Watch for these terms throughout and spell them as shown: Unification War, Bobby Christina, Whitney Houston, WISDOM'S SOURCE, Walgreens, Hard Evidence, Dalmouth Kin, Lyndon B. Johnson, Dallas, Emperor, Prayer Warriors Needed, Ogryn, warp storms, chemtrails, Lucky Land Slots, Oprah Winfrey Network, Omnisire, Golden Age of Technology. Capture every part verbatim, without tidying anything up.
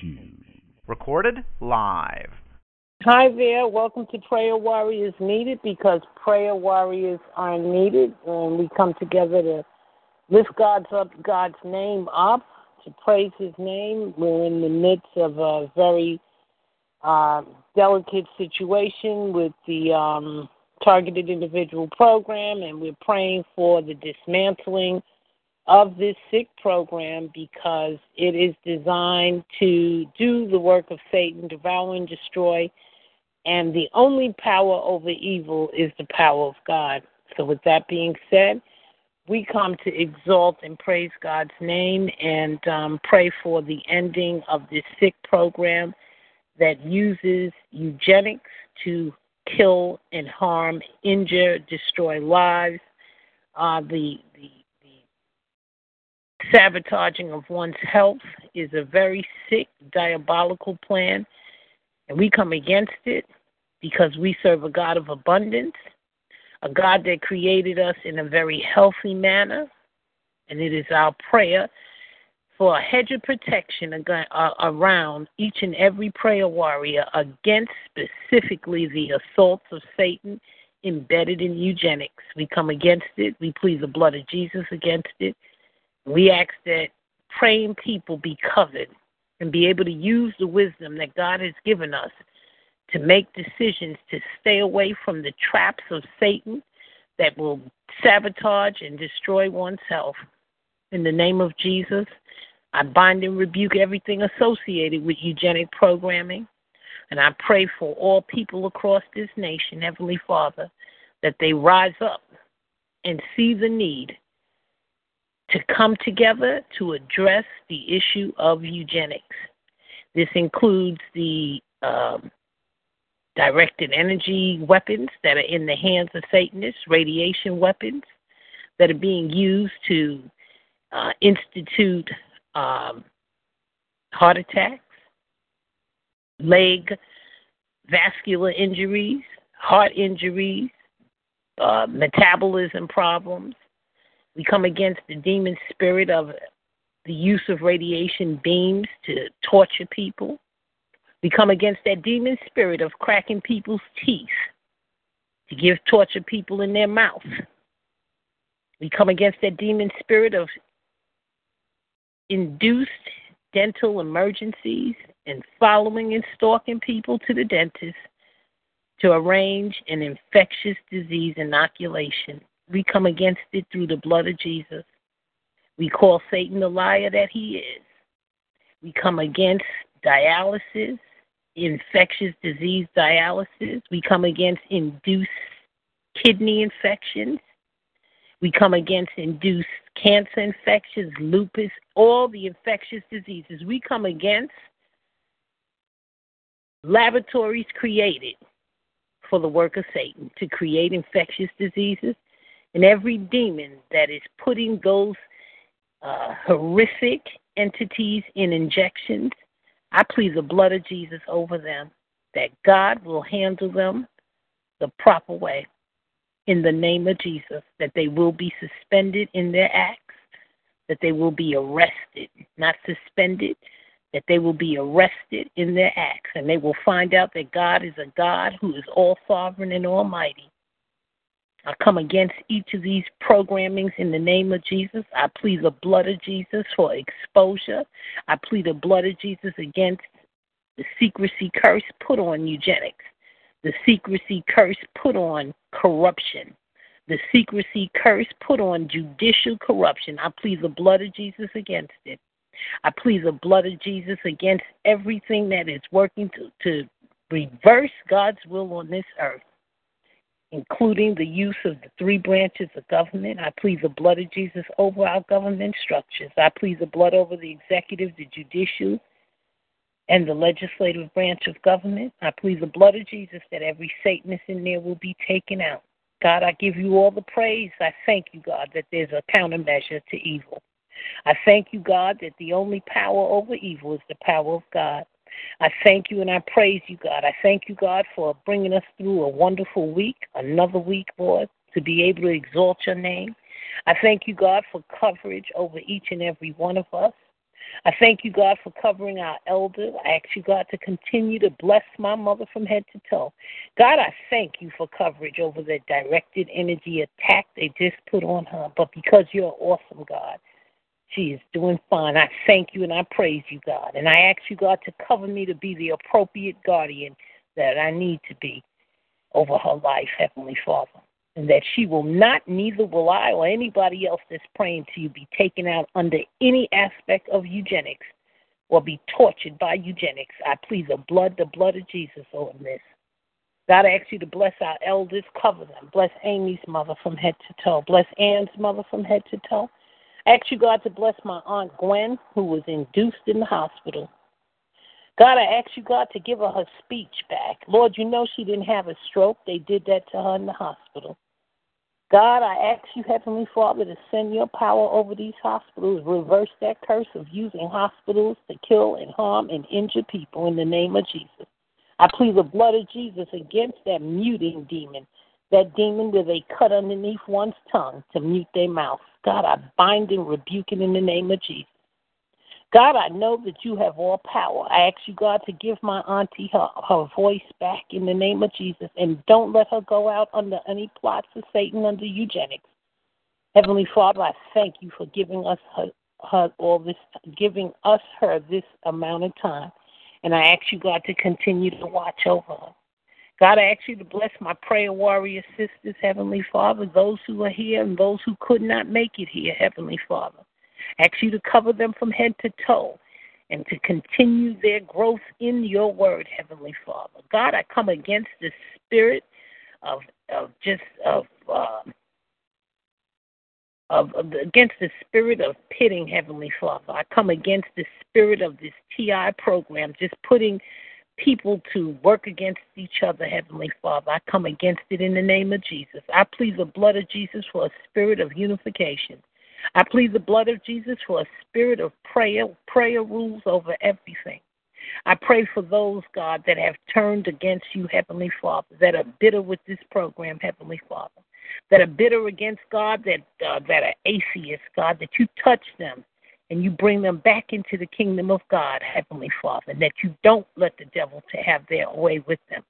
shoes. Recorded live. Hi there. Welcome to Prayer Warriors Needed, because prayer warriors are needed, and we come together to lift God's up, God's name up, to praise His name. We're in the midst of a very uh, delicate situation with the um, targeted individual program, and we're praying for the dismantling of this sick program, because it is designed to do the work of Satan, devour and destroy, and the only power over evil is the power of God. So with that being said, we come to exalt and praise God's name and um, pray for the ending of this sick program that uses eugenics to kill and harm, injure, destroy lives, uh, the the sabotaging of one's health is a very sick, diabolical plan, and we come against it because we serve a God of abundance, a God that created us in a very healthy manner, and it is our prayer for a hedge of protection around each and every prayer warrior against specifically the assaults of Satan embedded in eugenics. We come against it. We plead the blood of Jesus against it. We ask that praying people be covered and be able to use the wisdom that God has given us to make decisions to stay away from the traps of Satan that will sabotage and destroy one's health. In the name of Jesus, I bind and rebuke everything associated with eugenic programming, and I pray for all people across this nation, Heavenly Father, that they rise up and see the need to come together to address the issue of eugenics. This includes the um, directed energy weapons that are in the hands of Satanists, radiation weapons that are being used to uh, institute um, heart attacks, leg vascular injuries, heart injuries, uh, metabolism problems. We come against the demon spirit of the use of radiation beams to torture people. We come against that demon spirit of cracking people's teeth to give torture people in their mouth. We come against that demon spirit of induced dental emergencies and following and stalking people to the dentist to arrange an infectious disease inoculation. We come against it through the blood of Jesus. We call Satan the liar that he is. We come against dialysis, infectious disease dialysis. We come against induced kidney infections. We come against induced cancer infections, lupus, all the infectious diseases. We come against laboratories created for the work of Satan to create infectious diseases. And every demon that is putting those uh, horrific entities in injections, I plead the blood of Jesus over them, that God will handle them the proper way in the name of Jesus, that they will be suspended in their acts, that they will be arrested, not suspended, that they will be arrested in their acts, and they will find out that God is a God who is all sovereign and almighty. I come against each of these programmings in the name of Jesus. I plead the blood of Jesus for exposure. I plead the blood of Jesus against the secrecy curse put on eugenics, the secrecy curse put on corruption, the secrecy curse put on judicial corruption. I plead the blood of Jesus against it. I plead the blood of Jesus against everything that is working to, to reverse God's will on this earth. including the use of the three branches of government. I plead the blood of Jesus over our government structures. I plead the blood over the executive, the judicial, and the legislative branch of government. I plead the blood of Jesus that every Satanist in there will be taken out. God, I give you all the praise. I thank you, God, that there's a countermeasure to evil. I thank you, God, that the only power over evil is the power of God. I thank you and I praise you, God. I thank you, God, for bringing us through a wonderful week, another week, Lord, to be able to exalt your name. I thank you, God, for coverage over each and every one of us. I thank you, God, for covering our elder. I ask you, God, to continue to bless my mother from head to toe. God, I thank you for coverage over the directed energy attack they just put on her. But because you're awesome, God, she is doing fine. I thank you and I praise you, God. And I ask you, God, to cover me to be the appropriate guardian that I need to be over her life, Heavenly Father. And that she will not, neither will I or anybody else that's praying to you, be taken out under any aspect of eugenics or be tortured by eugenics. I plead the blood, the blood of Jesus over this. God, I ask you to bless our elders, cover them. Bless Amy's mother from head to toe. Bless Ann's mother from head to toe. I ask you, God, to bless my Aunt Gwen, who was induced in the hospital. God, I ask you, God, to give her her speech back. Lord, you know she didn't have a stroke. They did that to her in the hospital. God, I ask you, Heavenly Father, to send your power over these hospitals. Reverse that curse of using hospitals to kill and harm and injure people in the name of Jesus. I plead the blood of Jesus against that muting demon, that demon where they cut underneath one's tongue to mute their mouth. God, I bind and rebuke it in the name of Jesus. God, I know that you have all power. I ask you, God, to give my auntie her, her voice back in the name of Jesus, and don't let her go out under any plots of Satan under eugenics. Heavenly Father, I thank you for giving us her, her all this, giving us her this amount of time, and I ask you, God, to continue to watch over her. God, I ask you to bless my prayer warrior sisters, Heavenly Father, those who are here and those who could not make it here, Heavenly Father. I ask you to cover them from head to toe and to continue their growth in your word, Heavenly Father. God, I come against the spirit of of just of, uh, of, of against the spirit of pitting, Heavenly Father. I come against the spirit of this T I program, just putting people to work against each other, Heavenly Father. I come against it in the name of Jesus. I plead the blood of Jesus for a spirit of unification. I plead the blood of Jesus for a spirit of prayer. Prayer rules over everything. I pray for those, God, that have turned against you, Heavenly Father, that are bitter with this program, Heavenly Father, that are bitter against God, that uh, that are atheists, God, that you touch them and you bring them back into the kingdom of God, Heavenly Father, and that you don't let the devil to have their way with them.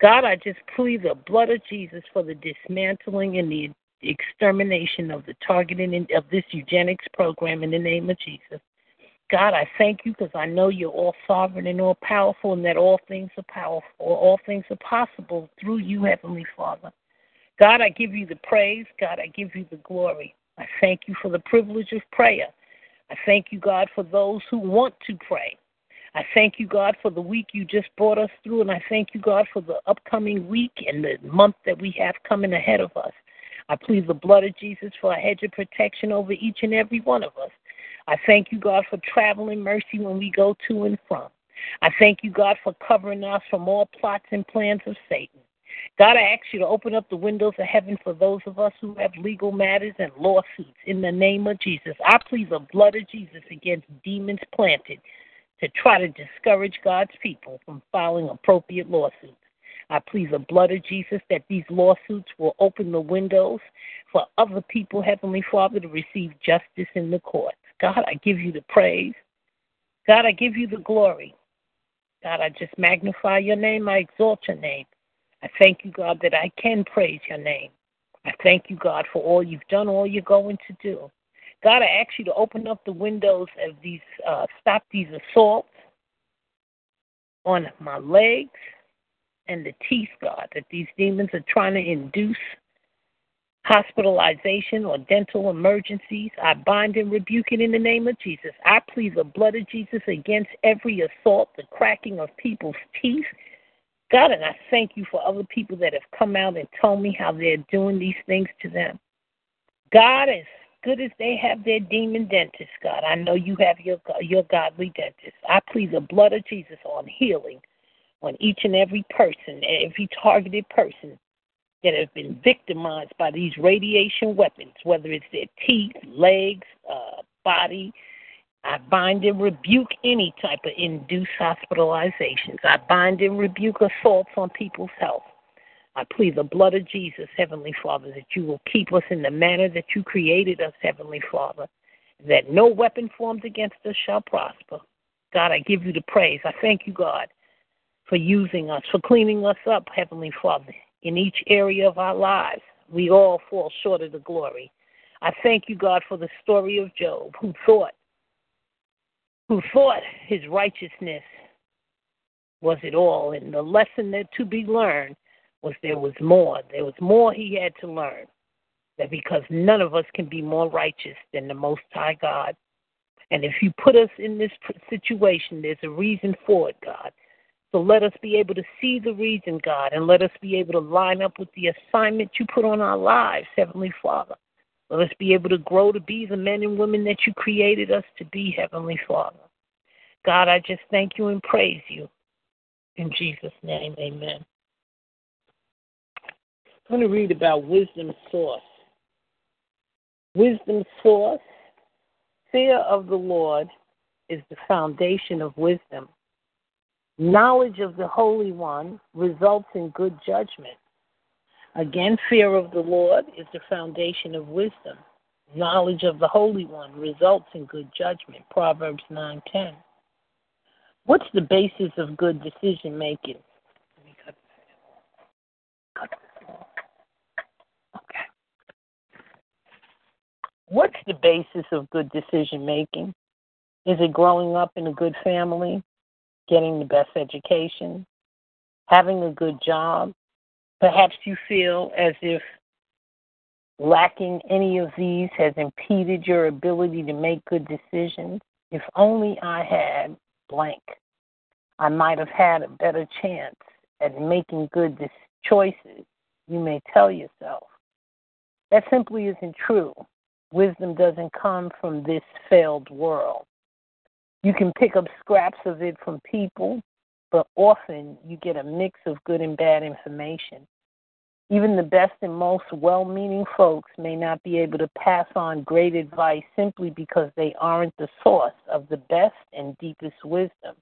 God, I just plead the blood of Jesus for the dismantling and the extermination of the targeting of this eugenics program in the name of Jesus. God, I thank you because I know you're all sovereign and all powerful, and that all things are powerful, all things are possible through you, Heavenly Father. God, I give you the praise. God, I give you the glory. I thank you for the privilege of prayer. I thank you, God, for those who want to pray. I thank you, God, for the week you just brought us through, and I thank you, God, for the upcoming week and the month that we have coming ahead of us. I plead the blood of Jesus for a hedge of protection over each and every one of us. I thank you, God, for traveling mercy when we go to and from. I thank you, God, for covering us from all plots and plans of Satan. God, I ask you to open up the windows of heaven for those of us who have legal matters and lawsuits in the name of Jesus. I plead the blood of Jesus against demons planted to try to discourage God's people from filing appropriate lawsuits. I plead the blood of Jesus that these lawsuits will open the windows for other people, Heavenly Father, to receive justice in the courts. God, I give you the praise. God, I give you the glory. God, I just magnify your name. I exalt your name. I thank you, God, that I can praise your name. I thank you, God, for all you've done, all you're going to do. God, I ask you to open up the windows of these, uh, stop these assaults on my legs and the teeth, God, that these demons are trying to induce hospitalization or dental emergencies. I bind and rebuke it in the name of Jesus. I plead the blood of Jesus against every assault, the cracking of people's teeth, God, and I thank you for other people that have come out and told me how they're doing these things to them. God, as good as they have their demon dentist, God, I know you have your your godly dentist. I plead the blood of Jesus on healing on each and every person, every targeted person that have been victimized by these radiation weapons, whether it's their teeth, legs, uh, body. I bind and rebuke any type of induced hospitalizations. I bind and rebuke assaults on people's health. I plead the blood of Jesus, Heavenly Father, that you will keep us in the manner that you created us, Heavenly Father, that no weapon formed against us shall prosper. God, I give you the praise. I thank you, God, for using us, for cleaning us up, Heavenly Father, in each area of our lives. We all fall short of the glory. I thank you, God, for the story of Job, who thought, who thought his righteousness was it all. And the lesson that to be learned was there was more. There was more he had to learn, that because none of us can be more righteous than the Most High God. And if you put us in this situation, there's a reason for it, God. So let us be able to see the reason, God, and let us be able to line up with the assignment you put on our lives, Heavenly Father. Let us be able to grow to be the men and women that you created us to be, Heavenly Father. God, I just thank you and praise you. In Jesus' name, amen. I'm going to read about wisdom source. Wisdom source. Fear of the Lord is the foundation of wisdom. Knowledge of the Holy One results in good judgment. Again, fear of the Lord is the foundation of wisdom. Knowledge of the Holy One results in good judgment. Proverbs nine ten. What's the basis of good decision making? Let me cut this off. Cut this off. Okay. What's the basis of good decision making? Is it growing up in a good family? Getting the best education, having a good job? Perhaps you feel as if lacking any of these has impeded your ability to make good decisions. If only I had blank, I might have had a better chance at making good dis- choices, you may tell yourself. That simply isn't true. Wisdom doesn't come from this failed world. You can pick up scraps of it from people, but often you get a mix of good and bad information. Even the best and most well-meaning folks may not be able to pass on great advice simply because they aren't the source of the best and deepest wisdom.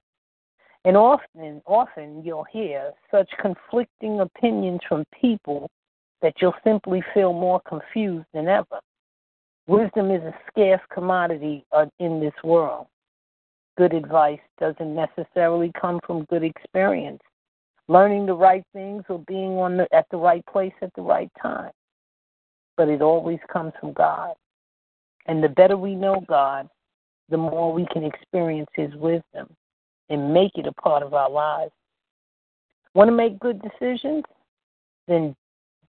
And often, often you'll hear such conflicting opinions from people that you'll simply feel more confused than ever. Wisdom is a scarce commodity in this world. Good advice doesn't necessarily come from good experience, learning the right things, or being on the, at the right place at the right time. But it always comes from God. And the better we know God, the more we can experience His wisdom and make it a part of our lives. Want to make good decisions? Then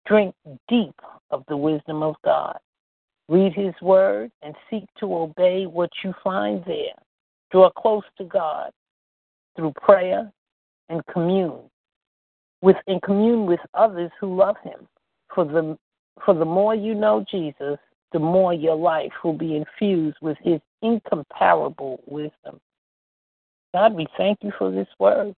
drink deep of the wisdom of God. Read His Word and seek to obey what you find there. Draw close to God through prayer and commune with and commune with others who love Him. For the for the more you know Jesus, the more your life will be infused with His incomparable wisdom. God, we thank you for this word.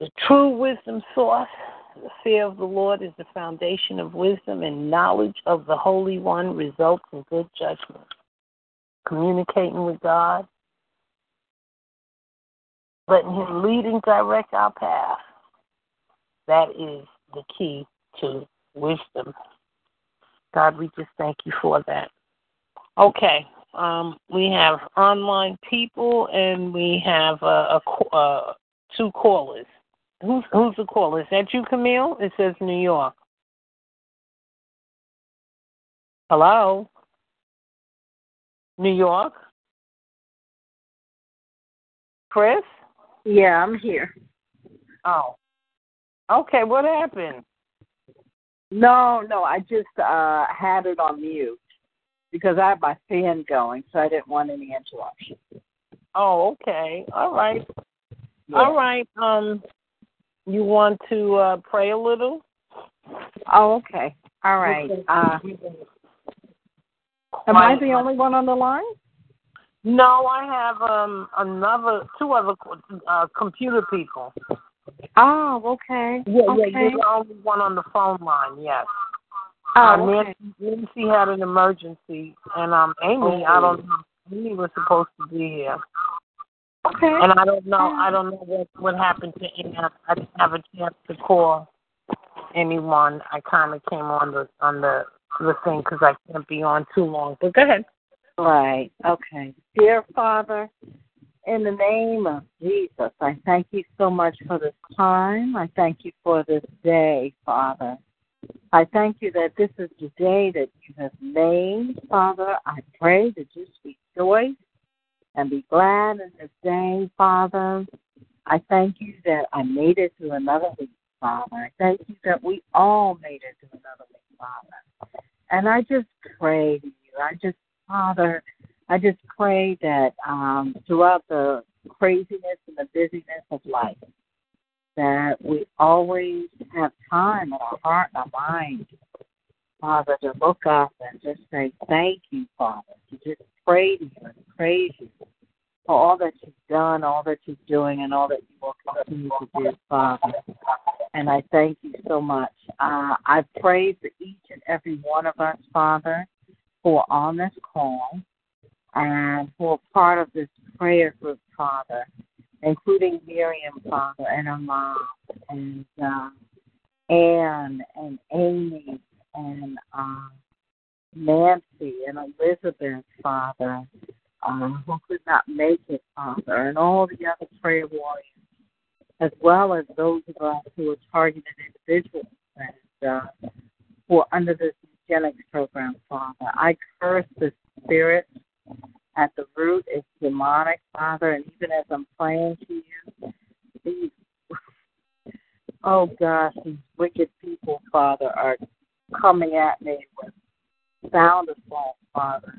The true wisdom source, the fear of the Lord is the foundation of wisdom, and knowledge of the Holy One results in good judgment. Communicating with God, letting Him lead and direct our path. That is the key to wisdom. God, we just thank you for that. Okay, um, we have online people, and we have uh, a, uh, two callers. Who's, who's the caller? Is that you, Camille? It says New York. Hello? New York? Chris? Yeah, I'm here. Oh. Okay, what happened? No, no, I just uh, had it on mute because I have my fan going, so I didn't want any interruption. Oh, okay. All right. Yeah. All right. Um, You want to uh, pray a little? Oh, okay. All right. Uh, am I the only one on the line? No, I have um, another two other uh, computer people. Oh, okay. Yeah, okay. Yeah, you're the only one on the phone line. Yes. Oh, uh, okay. Nancy, Nancy had an emergency, and um, Amy, oh. I don't know. Amy was supposed to be here. Okay. And I don't know. I don't know what, what happened to Amy. I didn't have a chance to call anyone. I kind of came on the on the the thing because I can't be on too long. But go ahead. Right. Okay. Dear Father, in the name of Jesus, I thank you so much for this time. I thank you for this day, Father. I thank you that this is the day that you have made, Father. I pray that you rejoice and be glad in this day, Father. I thank you that I made it to another week, Father. I thank you that we all made it to another week, Father. And I just pray to you. I just Father, I just pray that um, throughout the craziness and the busyness of life, that we always have time in our heart and our mind, Father, to look up and just say thank you, Father, to just pray to you and praise you for all that you've done, all that you're doing, and all that you will continue to do, Father. And I thank you so much. Uh, I pray for each and every one of us, Father, who are on this call and who are part of this prayer group, Father, including Miriam, Father, and her mom, and uh, Anne, and Amy, and uh, Nancy, and Elizabeth, Father, uh, who could not make it, Father, and all the other prayer warriors, as well as those of us who are targeted individuals and uh, who are under this program, Father. I curse the spirit at the root. It's demonic, Father, and even as I'm praying to you, these, oh gosh, these wicked people, Father, are coming at me with sound assault, Father.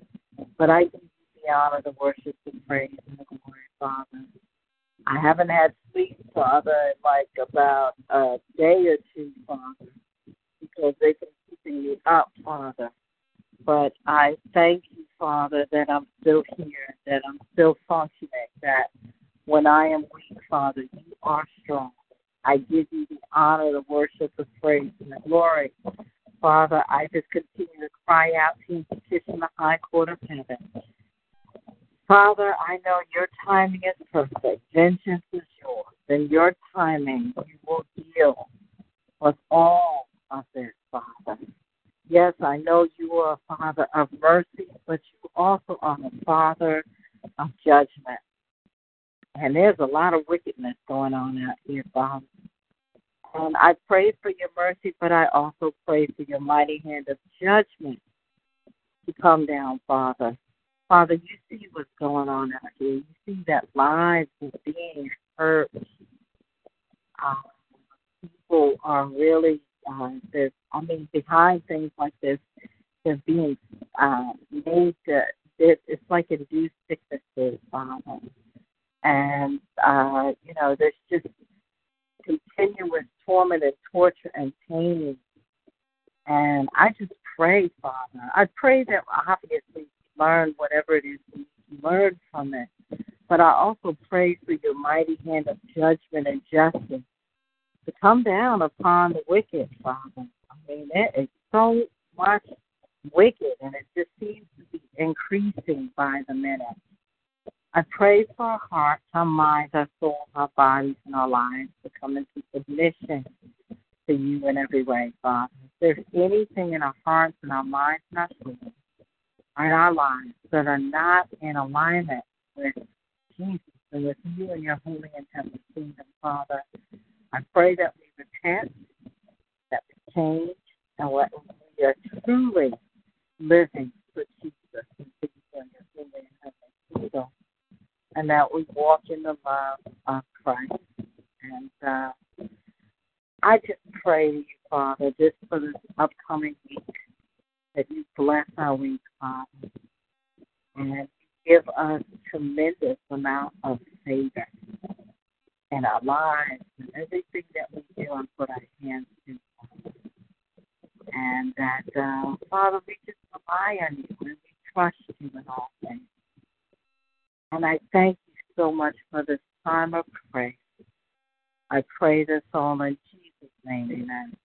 But I give you the honor, the worship, the praise, and the glory, Father. I haven't had sleep, Father, in like about a day or two, Father, because they've been keeping me up, Father. But I thank you, Father, that I'm still here, that I'm still functioning, that when I am weak, Father, you are strong. I give you the honor, the worship, the praise, and the glory. Father, I just continue to cry out to you, petition the high court of heaven. Father, I know your timing is perfect. Vengeance is yours. In your timing, you will deal with all of this, Father. Yes, I know you are a Father of mercy, but you also are a Father of judgment. And there's a lot of wickedness going on out here, Father. And I pray for your mercy, but I also pray for your mighty hand of judgment to come down, Father. Father, you see what's going on out here. You see that lives are being hurt. Uh, people are really Uh, there's, I mean, behind things like this, they're being uh, made to, it's like induced sicknesses, Father. And, uh, you know, there's just continuous torment and torture and pain. And I just pray, Father. I pray that obviously we learn whatever it is we learn from it. But I also pray for your mighty hand of judgment and justice to come down upon the wicked, Father. I mean, it is so much wicked, and it just seems to be increasing by the minute. I pray for our hearts, our minds, our souls, our bodies, and our lives to come into submission to you in every way, Father. If there's anything in our hearts and our minds and our souls or in our lives that are not in alignment with Jesus and with you and your holy and heavenly kingdom, Father, I pray that we repent, that we change, and that we are truly living for Jesus and Jesus, and that we walk in the love of Christ. And uh, I just pray to you, Father, just for this upcoming week, that you bless our week, Father, and give us a tremendous amount of favor in our lives, everything that we do and put our hands to. And that, uh, Father, we just rely on you and we trust you in all things. And I thank you so much for this time of praise. I pray this all in Jesus' name, amen.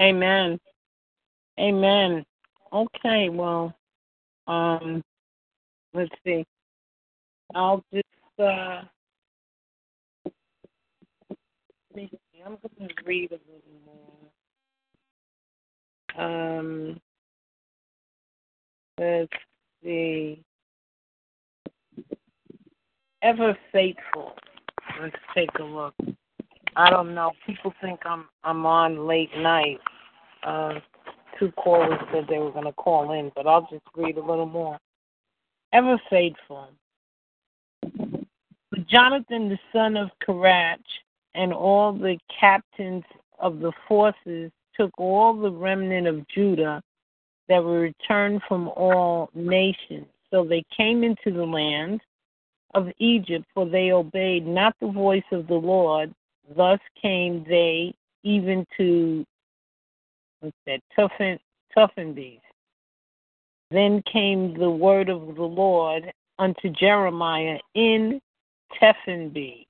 Amen. Amen. Okay, well, um, let's see. I'll just, uh, I'm going to read a little more. Um, let's see. Ever faithful. Let's take a look. I don't know. People think I'm I'm on late night. Uh, two callers said they were going to call in, but I'll just read a little more. Ever faithful. But Jonathan, the son of Karach, and all the captains of the forces took all the remnant of Judah that were returned from all nations. So they came into the land of Egypt, for they obeyed not the voice of the Lord. Thus came they even to what's that, Tuphen, Tuphenbes. Then came the word of the Lord unto Jeremiah in Tuphenbes.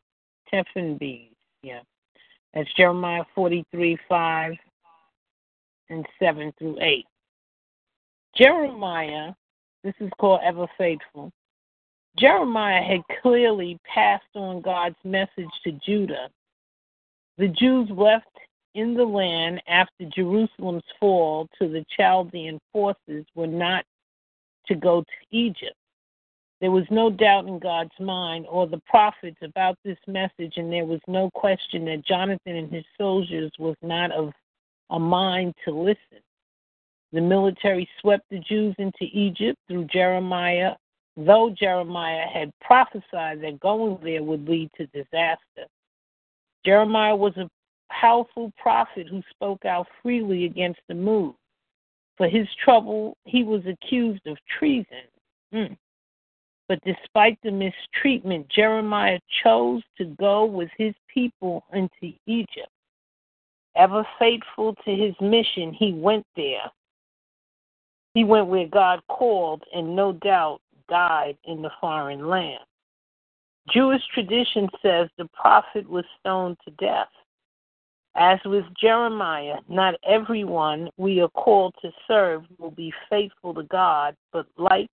Tuphenbes. Yeah, that's Jeremiah forty-three, five, and seven through eight. Jeremiah, this is called Ever Faithful. Jeremiah had clearly passed on God's message to Judah. The Jews left in the land after Jerusalem's fall to the Chaldean forces were not to go to Egypt. There was no doubt in God's mind or the prophets about this message, and there was no question that Jonathan and his soldiers was not of a mind to listen. The military swept the Jews into Egypt through Jeremiah, though Jeremiah had prophesied that going there would lead to disaster. Jeremiah was a powerful prophet who spoke out freely against the move. For his trouble, he was accused of treason. Mm. But despite the mistreatment, Jeremiah chose to go with his people into Egypt. Ever faithful to his mission, he went there. He went where God called and no doubt died in the foreign land. Jewish tradition says the prophet was stoned to death. As with Jeremiah, not everyone we are called to serve will be faithful to God, but like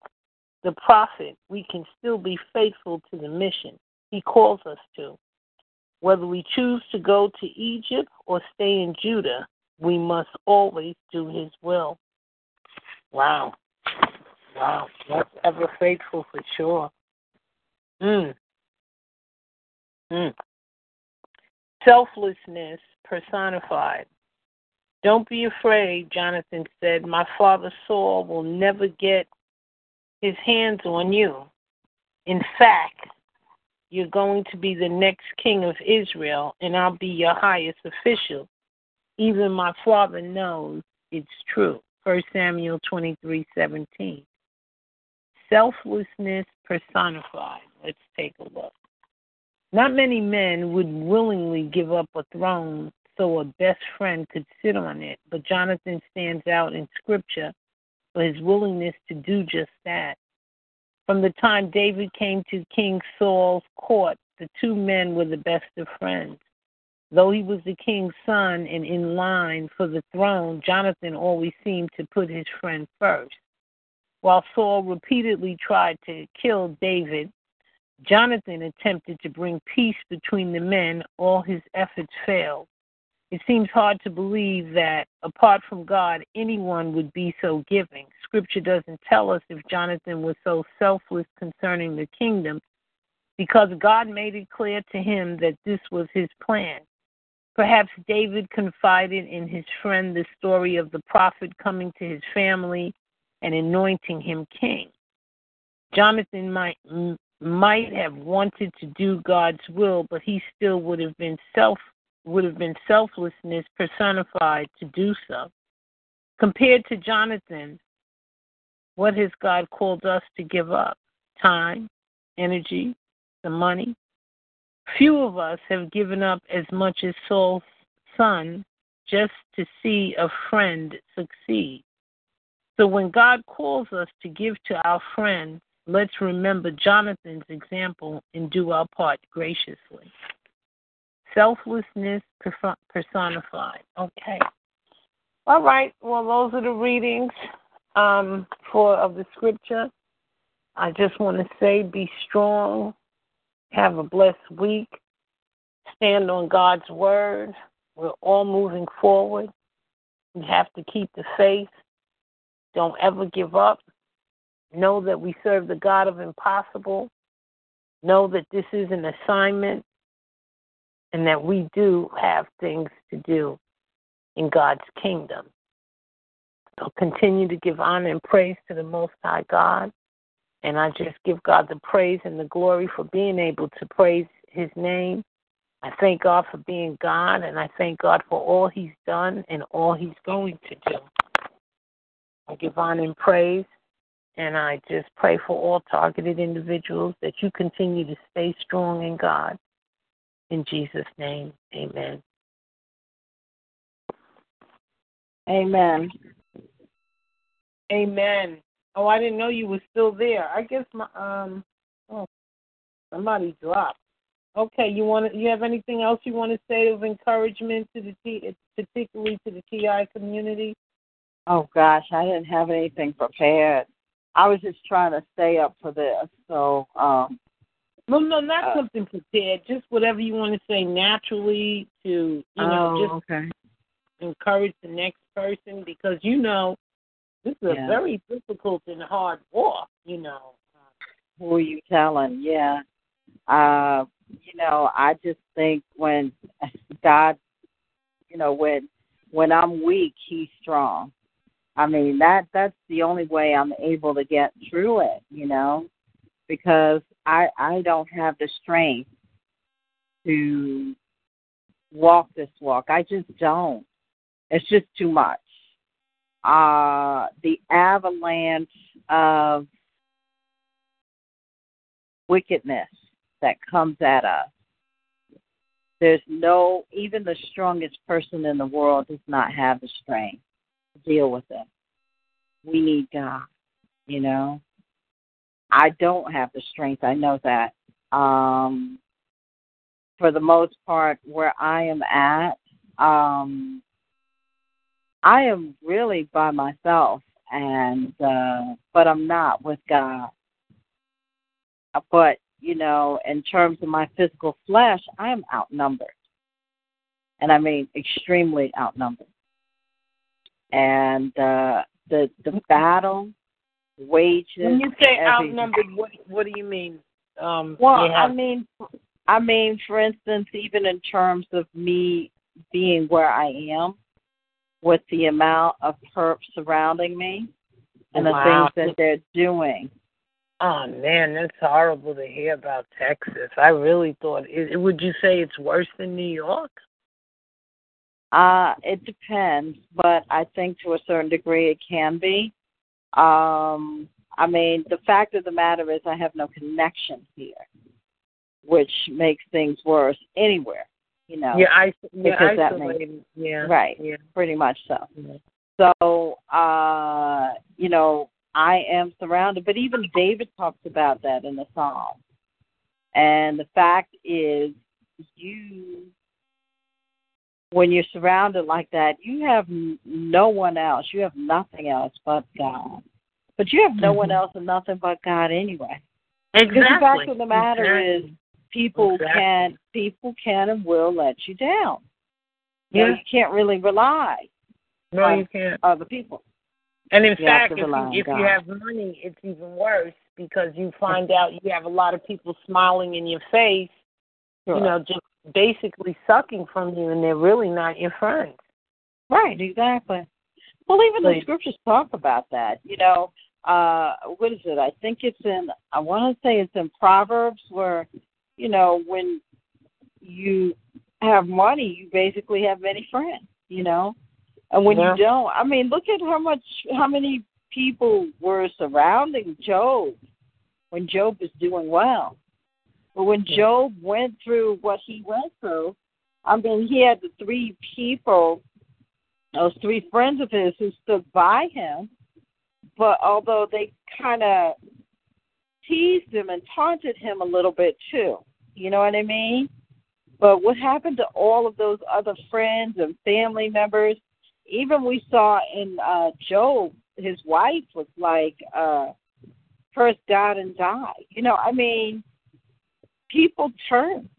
the prophet, we can still be faithful to the mission he calls us to. Whether we choose to go to Egypt or stay in Judah, we must always do his will. Wow. Wow. That's ever faithful for sure. Mm. Mm. Selflessness personified. Don't be afraid, Jonathan said. My father Saul will never get his hands on you. In fact, you're going to be the next king of Israel, and I'll be your highest official. Even my father knows it's true. First Samuel twenty-three seventeen. Selflessness personified. Let's take a look. Not many men would willingly give up a throne so a best friend could sit on it, but Jonathan stands out in Scripture for his willingness to do just that. From the time David came to King Saul's court, the two men were the best of friends. Though he was the king's son and in line for the throne, Jonathan always seemed to put his friend first. While Saul repeatedly tried to kill David, Jonathan attempted to bring peace between the men. All his efforts failed. It seems hard to believe that, apart from God, anyone would be so giving. Scripture doesn't tell us if Jonathan was so selfless concerning the kingdom, because God made it clear to him that this was his plan. Perhaps David confided in his friend the story of the prophet coming to his family and anointing him king. Jonathan might might have wanted to do God's will, but he still would have been self. would have been selflessness personified to do so. Compared to Jonathan, what has God called us to give up? Time, energy, the money. Few of us have given up as much as Saul's son just to see a friend succeed. So when God calls us to give to our friend, let's remember Jonathan's example and do our part graciously. Selflessness personified. Okay. All right. Well, those are the readings um, for of the scripture. I just want to say be strong. Have a blessed week. Stand on God's word. We're all moving forward. We have to keep the faith. Don't ever give up. Know that we serve the God of impossible. Know that this is an assignment and that we do have things to do in God's kingdom. So continue to give honor and praise to the Most High God. And I just give God the praise and the glory for being able to praise his name. I thank God for being God, and I thank God for all he's done and all he's going to do. I give honor and praise, and I just pray for all targeted individuals that you continue to stay strong in God. In Jesus' name, amen. Amen. Amen. Oh, I didn't know you were still there. I guess my um, oh, somebody dropped. Okay, you want you have anything else you want to say of encouragement to the T, particularly to the T I community? Oh gosh, I didn't have anything prepared. I was just trying to stay up for this. So um, no, no, not uh, something prepared. Just whatever you want to say naturally to you know oh, just okay. encourage the next person because you know. This is yeah. a very difficult and hard walk, you know. Who are you telling? Yeah. Uh, you know, I just think when God, you know, when when I'm weak, he's strong. I mean, that that's the only way I'm able to get through it, you know, because I I don't have the strength to walk this walk. I just don't. It's just too much. Uh, the avalanche of wickedness that comes at us. There's no, even the strongest person in the world does not have the strength to deal with it. We need God, you know. I don't have the strength, I know that. Um, for the most part, where I am at, um, I am really by myself, and uh, but I'm not with God. But, you know, in terms of my physical flesh, I am outnumbered. And I mean extremely outnumbered. And uh, the the battle, wages. When you say everything. Outnumbered, what, what do you mean? Um, well, yeah. I mean, I mean, for instance, even in terms of me being where I am, with the amount of perps surrounding me and the wow. things that they're doing. Oh, man, that's horrible to hear about Texas. I really thought, it, would you say it's worse than New York? Uh, it depends, but I think to a certain degree it can be. Um, I mean, the fact of the matter is I have no connection here, which makes things worse anywhere. You know, yeah, I, yeah, because that makes, yeah, right, yeah. pretty much so. Yeah. So, uh, you know, I am surrounded, but even David talks about that in the Psalm. And the fact is, you, when you're surrounded like that, you have no one else. You have nothing else but God. But you have no mm-hmm. one else and nothing but God anyway. Exactly. Because the fact of the matter exactly. is, People exactly. can people can and will let you down. You yeah. know, you can't really rely no, on you can't. other people. And in you fact, if, you, if you have money, it's even worse because you find out you have a lot of people smiling in your face, sure. you know, just basically sucking from you, and they're really not your friends. Right, exactly. Well, even Please. the scriptures talk about that, you know. Uh, what is it? I think it's in, I want to say it's in Proverbs where, you know, when you have money, you basically have many friends, you know. And when yeah. you don't, I mean, look at how much, how many people were surrounding Job when Job was doing well. But when Job went through what he went through, I mean, he had the three people, those three friends of his who stood by him, but although they kind of teased him and taunted him a little bit too, you know what I mean? But what happened to all of those other friends and family members? Even we saw in uh, Job, his wife was like, uh, first God and die. You know, I mean, people turn.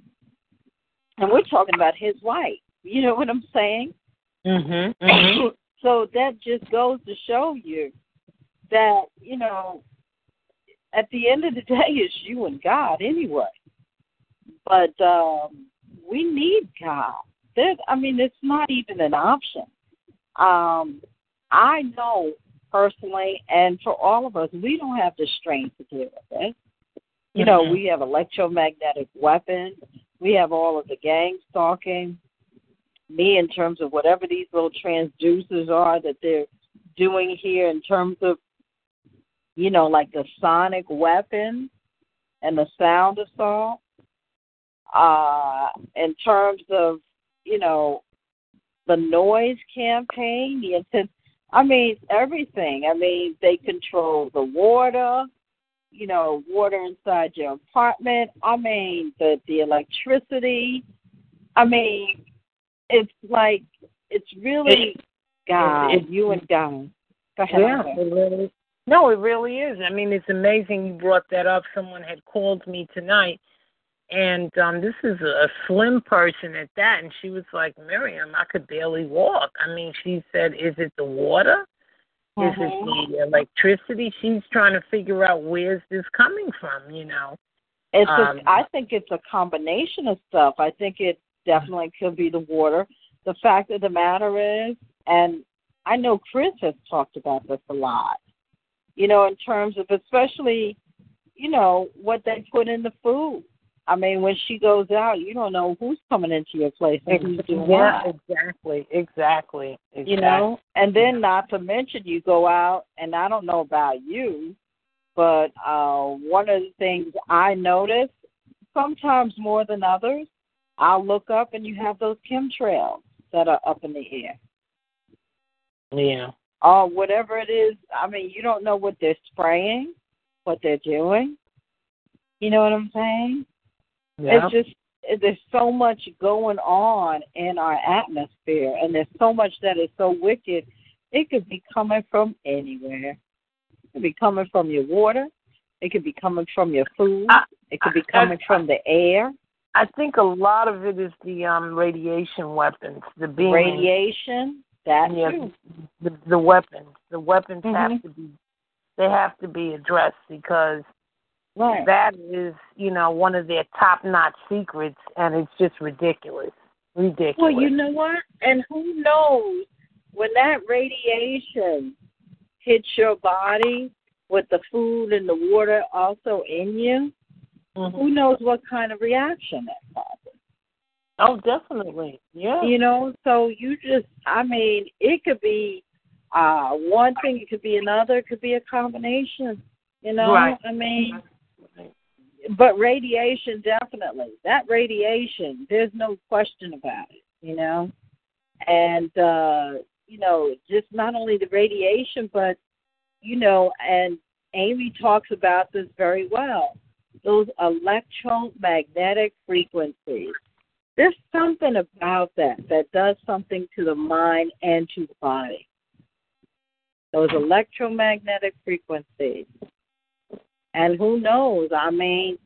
And we're talking about his wife. You know what I'm saying? Mm-hmm, mm-hmm. So that just goes to show you that, you know, at the end of the day, it's you and God anyway. But um, we need God. There's, I mean, it's not even an option. Um, I know personally, and for all of us, we don't have the strength to do it. Right? You mm-hmm. know, we have electromagnetic weapons. We have all of the gang stalking, me in terms of whatever these little transducers are that they're doing here in terms of, you know, like the sonic weapon and the sound assault, uh, in terms of, you know, the noise campaign, the intense, I mean, everything. I mean, they control the water. You know, water inside your apartment. I mean, the, the electricity. I mean, it's like, it's really it, God, it, you and God. Go ahead. Yeah, it really, no, it really is. I mean, it's amazing you brought that up. Someone had called me tonight, and um, this is a, a slim person at that, and she was like, Miriam, I could barely walk. I mean, she said, is it the water? Is it the electricity? She's trying to figure out where's this coming from, you know. It's um, a, I think it's a combination of stuff. I think it definitely could be the water. The fact of the matter is, and I know Chris has talked about this a lot, you know, in terms of especially, you know, what they put in the food. I mean, when she goes out, you don't know who's coming into your place and who's doing yeah, what. Exactly, exactly, exactly. You know, and then not to mention you go out, and I don't know about you, but uh, one of the things I notice, sometimes more than others, I'll look up and you have those chemtrails that are up in the air. Yeah. Or uh, whatever it is, I mean, you don't know what they're spraying, what they're doing. You know what I'm saying? Yeah. It's just, there's so much going on in our atmosphere, and there's so much that is so wicked. It could be coming from anywhere. It could be coming from your water. It could be coming from your food. I, it could be coming I, from the air. I think a lot of it is the um, radiation weapons. The beam. Radiation, that's yeah, true. The, the weapons. The weapons mm-hmm. have to be, they have to be addressed because right. That is, you know, one of their top-notch secrets, and it's just ridiculous, ridiculous. Well, you know what? And who knows when that radiation hits your body with the food and the water also in you, mm-hmm. who knows what kind of reaction that causes? Oh, definitely, yeah. You know, so you just, I mean, it could be uh, one thing, it could be another, it could be a combination, you know? Right. I mean... But radiation, definitely. That radiation, there's no question about it, you know. And, uh, you know, just not only the radiation, but, you know, and Amy talks about this very well, those electromagnetic frequencies. There's something about that that does something to the mind and to the body. Those electromagnetic frequencies. And who knows? I mean,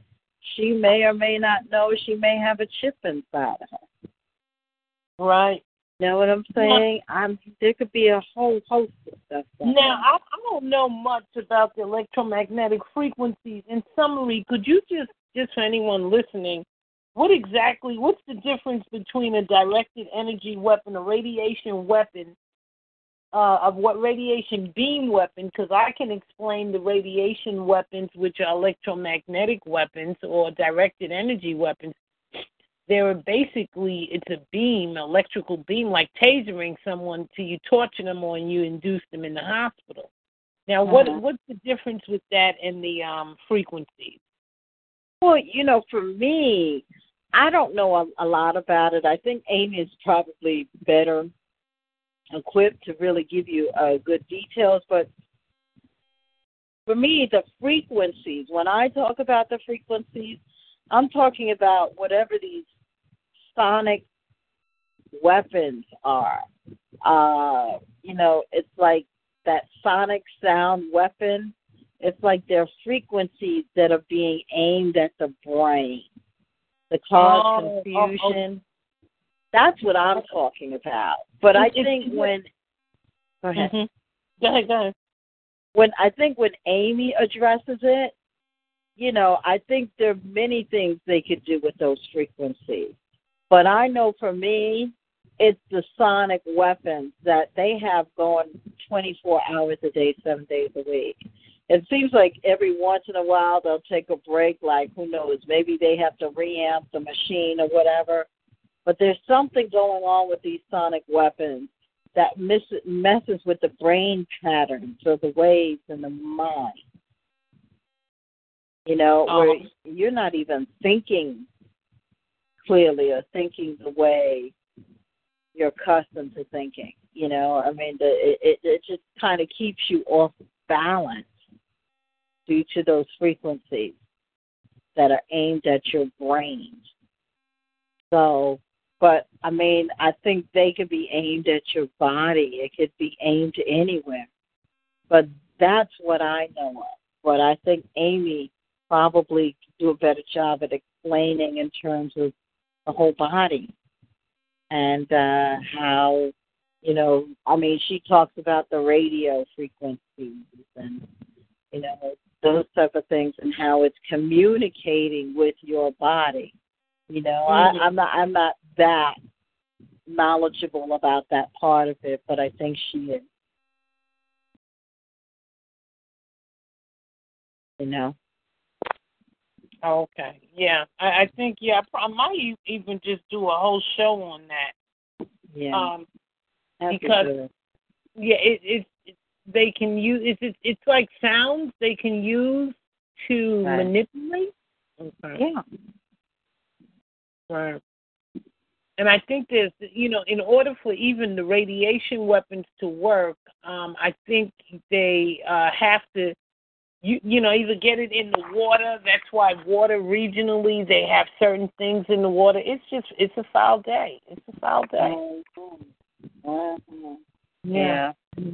she may or may not know. She may have a chip inside of her. Right. You know what I'm saying? Now, I'm, there could be a whole host of stuff. Now, I, I don't know much about the electromagnetic frequencies. In summary, could you just, just for anyone listening, what exactly, what's the difference between a directed energy weapon, a radiation weapon, Uh, of what radiation beam weapon, because I can explain the radiation weapons, which are electromagnetic weapons or directed energy weapons. They're basically, it's a beam, electrical beam, like tasering someone till you torture them or you induce them in the hospital. Now, what uh-huh. what's the difference with that and the um, frequencies? Well, you know, for me, I don't know a, a lot about it. I think Amy is probably better equipped to really give you uh, good details. But for me, the frequencies, when I talk about the frequencies, I'm talking about whatever these sonic weapons are. Uh, you know, it's like that sonic sound weapon. It's like there are frequencies that are being aimed at the brain that cause oh, confusion. Oh, oh. That's what I'm talking about. But I think when go ahead. Mm-hmm. Go ahead, go ahead. When I think when Amy addresses it, you know, I think there are many things they could do with those frequencies. But I know for me, it's the sonic weapons that they have going twenty-four hours a day, seven days a week. It seems like every once in a while they'll take a break, like who knows, maybe they have to reamp the machine or whatever. But there's something going on with these sonic weapons that miss, messes with the brain patterns or the waves in the mind. You know, oh. where you're not even thinking clearly or thinking the way you're accustomed to thinking. You know, I mean, the, it, it just kind of keeps you off balance due to those frequencies that are aimed at your brain. So, but, I mean, I think they could be aimed at your body. It could be aimed anywhere. But that's what I know of. But I think Amy probably could do a better job at explaining in terms of the whole body and uh, how, you know, I mean, she talks about the radio frequencies and, you know, those type of things and how it's communicating with your body. You know, I, I'm not I'm not that knowledgeable about that part of it, but I think she is. You know. Okay. Yeah, I, I think yeah, I might even just do a whole show on that. Yeah. Um, because good. yeah, it, it, it they can use it's it, it's like sounds they can use to right. manipulate. Okay. Yeah. Right. And I think there's, you know, in order for even the radiation weapons to work, um, I think they uh, have to. You you know, either get it in the water. That's why water regionally, they have certain things in the water. It's just, it's a foul day. It's a foul day. Mm-hmm. Yeah. yeah.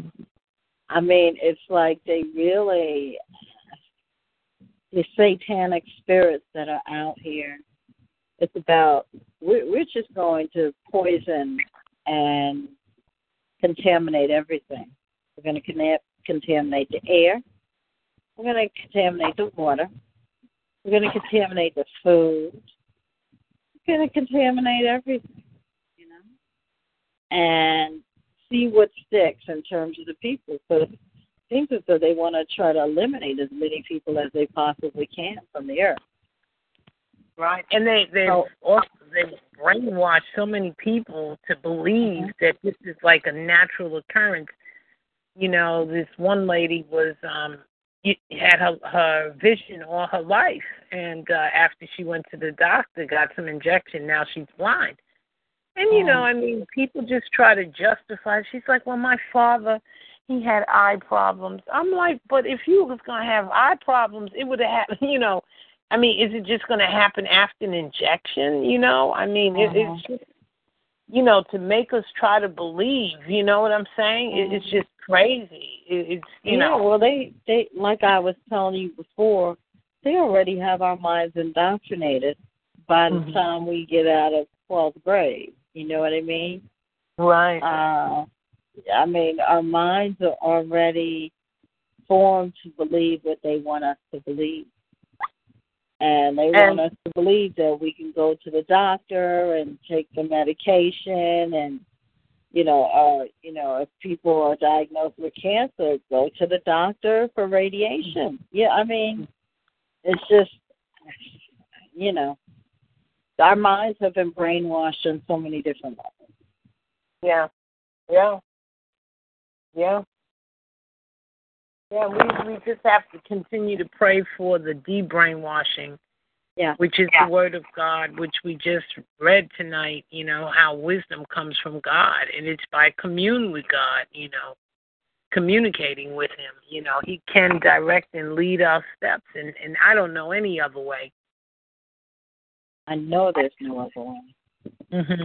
I mean, it's like they really, the satanic spirits that are out here, it's about, we're, we're just going to poison and contaminate everything. We're going to con- contaminate the air. We're going to contaminate the water. We're going to contaminate the food. We're going to contaminate everything, you know, and see what sticks in terms of the people. So it seems as though they want to try to eliminate as many people as they possibly can from the earth. Right, and they they so, also, they brainwash so many people to believe that this is like a natural occurrence. You know, this one lady was... um. had her, her vision all her life, and uh, after she went to the doctor, got some injection, now she's blind. And, you know, I mean, people just try to justify. She's like, well, my father, he had eye problems. I'm like, but if you was going to have eye problems, it would have happened, you know. I mean, is it just going to happen after an injection, you know? I mean, it, it's just, you know, to make us try to believe, you know what I'm saying? It, it's just crazy. It, it's, you yeah, know. Well, they, they, like I was telling you before, they already have our minds indoctrinated by the mm-hmm. time we get out of twelfth grade. You know what I mean? Right. Uh, I mean, our minds are already formed to believe what they want us to believe. And they want and, us to believe that we can go to the doctor and take the medication and, you know, uh, you know, if people are diagnosed with cancer, go to the doctor for radiation. Yeah, I mean, it's just, you know, our minds have been brainwashed on so many different levels. Yeah, yeah, yeah. Yeah, we, we just have to continue to pray for the de-brainwashing, yeah. which is yeah. the Word of God, which we just read tonight, you know, how wisdom comes from God. And it's by commune with God, you know, communicating with Him. You know, He can direct and lead our steps, and, and I don't know any other way. I know there's no other way. Mm-hmm.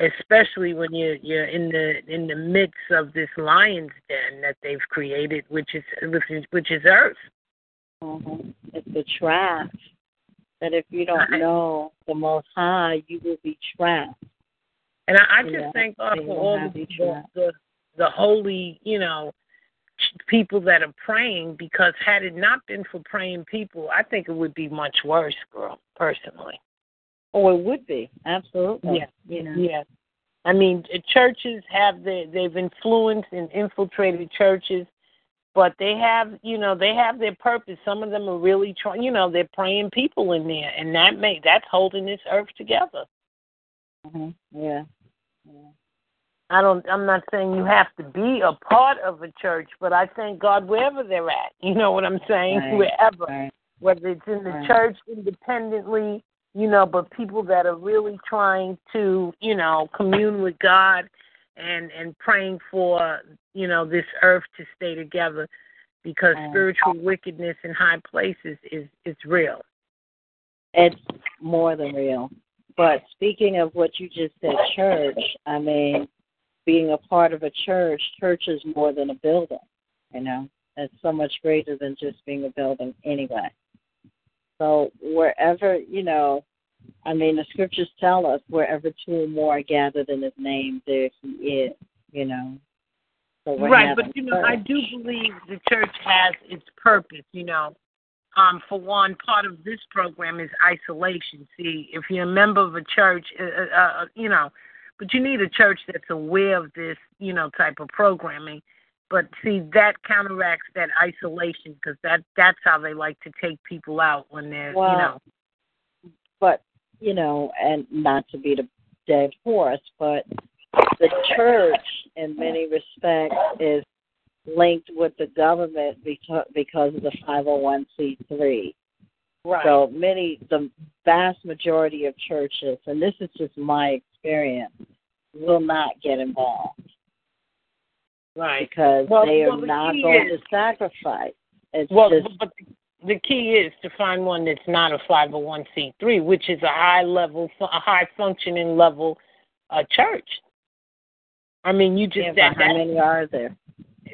Especially when you're, you're in the in the midst of this lion's den that they've created, which is which is, which is Earth. Mm-hmm. It's a trap. That if you don't know the Most High, you will be trapped. And I, I just yeah, thank God for all the, the the holy, you know, people that are praying, because had it not been for praying people, I think it would be much worse, girl. Personally. Oh, it would be. Absolutely. Yeah. You know. Yeah. I mean, churches have their, they've influenced and infiltrated churches, but they have, you know, they have their purpose. Some of them are really trying, you know, they're praying people in there, and that may, that's holding this earth together. Mm-hmm. Yeah. Yeah. I don't, I'm not saying you have to be a part of a church, but I thank God wherever they're at. You know what I'm saying? Right. Wherever. Right. Whether it's in the right. church independently, you know, but people that are really trying to, you know, commune with God and, and praying for, you know, this earth to stay together, because um, spiritual wickedness in high places is, is real. It's more than real. But speaking of what you just said, church, I mean, being a part of a church, church is more than a building, you know. It's so much greater than just being a building anyway. So wherever, you know, I mean, the scriptures tell us wherever two or more are gathered in His name, there He is, you know. So right, but, you know, church. I do believe the church has its purpose, you know. Um, for one, part of this program is isolation. See, if you're a member of a church, uh, uh, you know, but you need a church that's aware of this, you know, type of programming. But, see, that counteracts that isolation, because that, that's how they like to take people out when they're, well, you know. But, you know, and not to beat a dead horse, but the church, in many respects, is linked with the government because, because of the five oh one c three. Right. So many, the vast majority of churches, and this is just my experience, will not get involved. Right. Because well, they are well, the not going is, to sacrifice. It's well, just, but the key is to find one that's not a five oh one c three, which is a high level, a high functioning level uh, church. I mean, you just yeah, that, how that, many are there?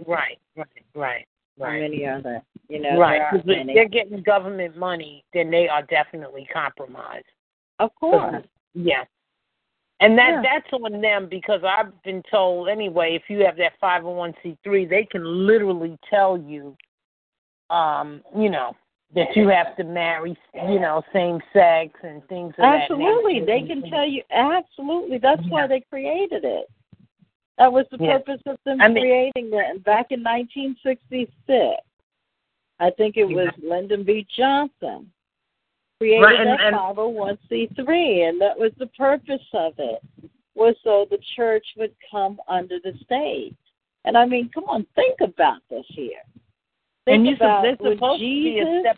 Right, right, right, right. How many are there? You know, right. There if they're getting government money, then they are definitely compromised. Of course. Yeah. And that, yeah. that's on them, because I've been told, anyway, if you have that five oh one c three, they can literally tell you, um, you know, that you have to marry, you know, same sex and things of absolutely. that nature. Absolutely. They can things. tell you. Absolutely. That's yeah. why they created it. That was the yeah. purpose of them I mean, creating it. And back in nineteen sixty-six, I think it was yeah. Lyndon B. Johnson. Created right, and, that five oh one c three, and that was the purpose of it, was so the church would come under the state. And I mean, come on, think about this here. Think and you about there's supposed Jesus to be a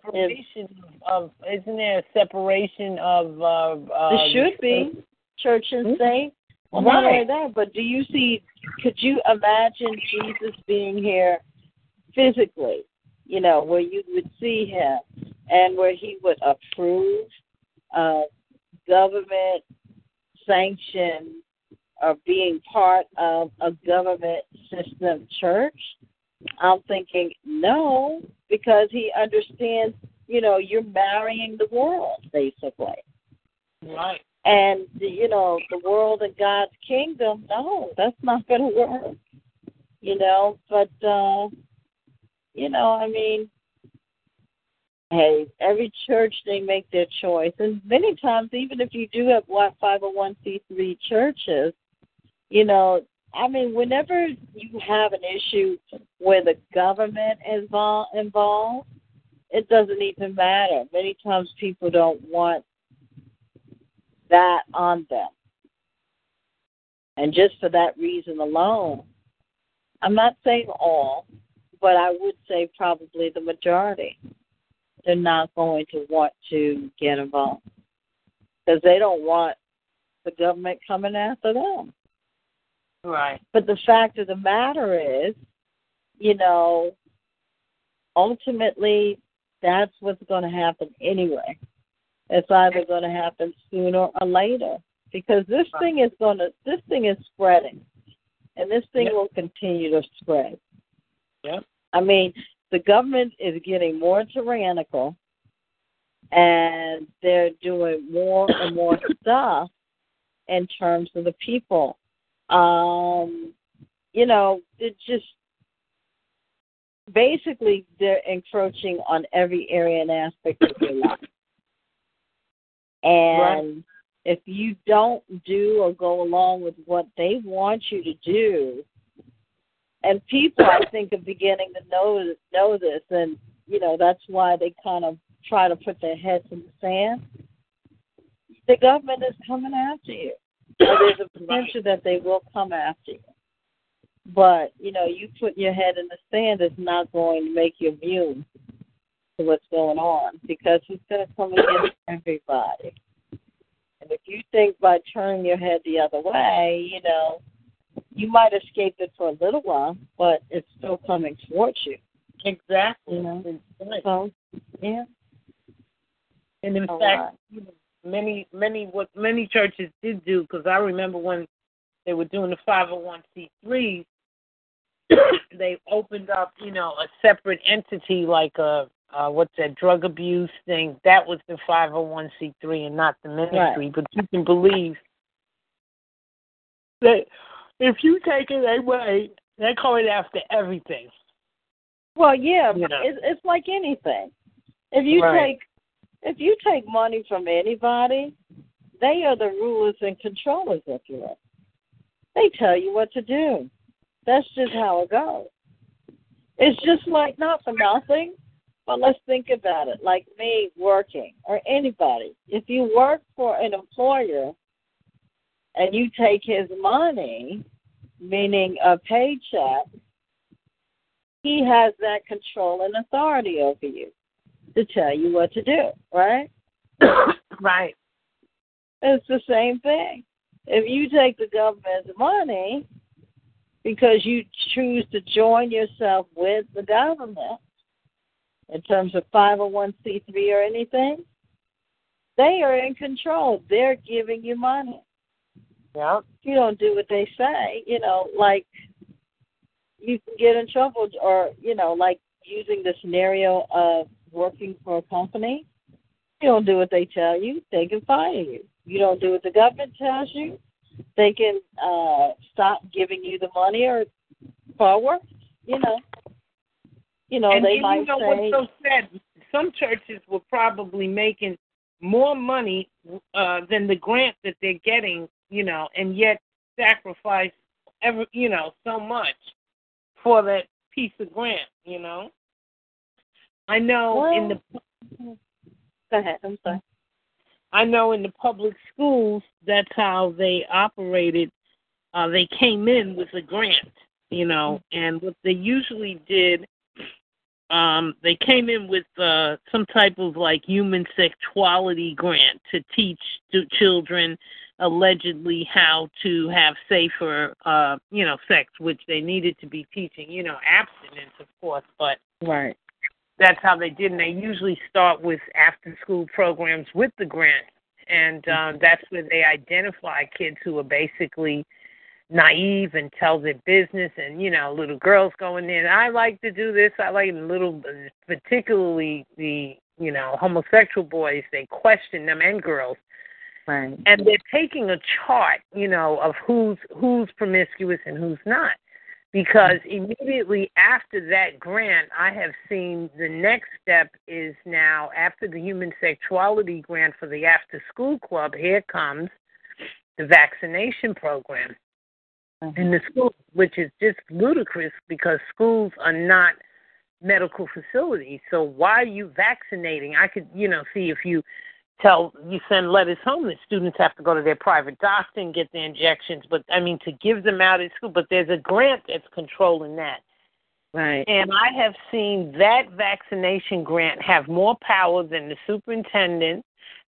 separation is, of, isn't there a separation of? Uh, uh, there should be church and state. Well, right. Not only that, but do you see? Could you imagine Jesus being here physically? You know, where you would see Him. And where He would approve of government sanction or being part of a government system church, I'm thinking no, because He understands, you know, you're marrying the world, basically. Right. And, you know, the world and God's kingdom, no, that's not going to work. You know, but, uh, you know, I mean, hey, every church, they make their choice. And many times, even if you do have five oh one c three churches, you know, I mean, whenever you have an issue where the government is involved, it doesn't even matter. Many times people don't want that on them. And just for that reason alone, I'm not saying all, but I would say probably the majority, they're not going to want to get involved because they don't want the government coming after them. Right. But the fact of the matter is, you know, ultimately that's what's going to happen anyway. It's either going to happen sooner or later because this thing is going to, this thing is spreading, and this thing yep. will continue to spread. Yep. I mean, the government is getting more tyrannical, and they're doing more and more stuff in terms of the people. Um, you know, it just basically they're encroaching on every area and aspect of your life. And right. if you don't do or go along with what they want you to do, and people, I think, are beginning to know, know this, and, you know, that's why they kind of try to put their heads in the sand. The government is coming after you. So there's a potential that they will come after you. But, you know, you put your head in the sand is not going to make you immune to what's going on because it's going to come against everybody. And if you think by turning your head the other way, you know, you might escape it for a little while, but it's still coming towards you. Exactly. You know? So, yeah. And in All fact, right. you know, many, many, what many churches did do, because I remember when they were doing the five oh one c three, they opened up, you know, a separate entity like a, uh, what's that, drug abuse thing. That was the five oh one c three and not the ministry. Right. But you can believe that if you take it away, they call it after everything. Well, yeah, you know. it's, it's like anything. If you right. take if you take money from anybody, they are the rulers and controllers of you. They tell you what to do. That's just how it goes. It's just like not for nothing, but let's think about it. Like me working or anybody. If you work for an employer and you take his money, meaning a paycheck, he has that control and authority over you to tell you what to do, right? Right. It's the same thing. If you take the government's money because you choose to join yourself with the government in terms of five oh one c three or anything, they are in control. They're giving you money. Yep. You don't do what they say, you know, like you can get in trouble or, you know, like using the scenario of working for a company. You don't do what they tell you, they can fire you. You don't do what the government tells you, they can uh, stop giving you the money or forward, you know. You know, and they might you know say... what's so sad, some churches were probably making more money uh, than the grant that they're getting, you know, and yet sacrifice, every, you know, so much for that piece of grant, you know. I know well, in the... Go ahead, I'm sorry. I know in the public schools, that's how they operated. Uh, they came in with a grant, you know, and what they usually did, um, they came in with uh, some type of, like, human sexuality grant to teach to children allegedly how to have safer, uh, you know, sex, which they needed to be teaching, you know, abstinence, of course, but... Right. That's how they did, and they usually start with after-school programs with the grant, and uh, that's where they identify kids who are basically naive and tell their business, and, you know, little girls going in, I like to do this, I like little, particularly the, you know, homosexual boys, they question them and girls. Right. And they're taking a chart, you know, of who's who's promiscuous and who's not. Because immediately after that grant, I have seen the next step is now, after the human sexuality grant for the after-school club, here comes the vaccination program mm-hmm. in the school, which is just ludicrous because schools are not medical facilities. So why are you vaccinating? I could, you know, see if you tell, you send letters home that students have to go to their private doctor and get their injections, but I mean, to give them out at school, but there's a grant that's controlling that. Right. And I have seen that vaccination grant have more power than the superintendent,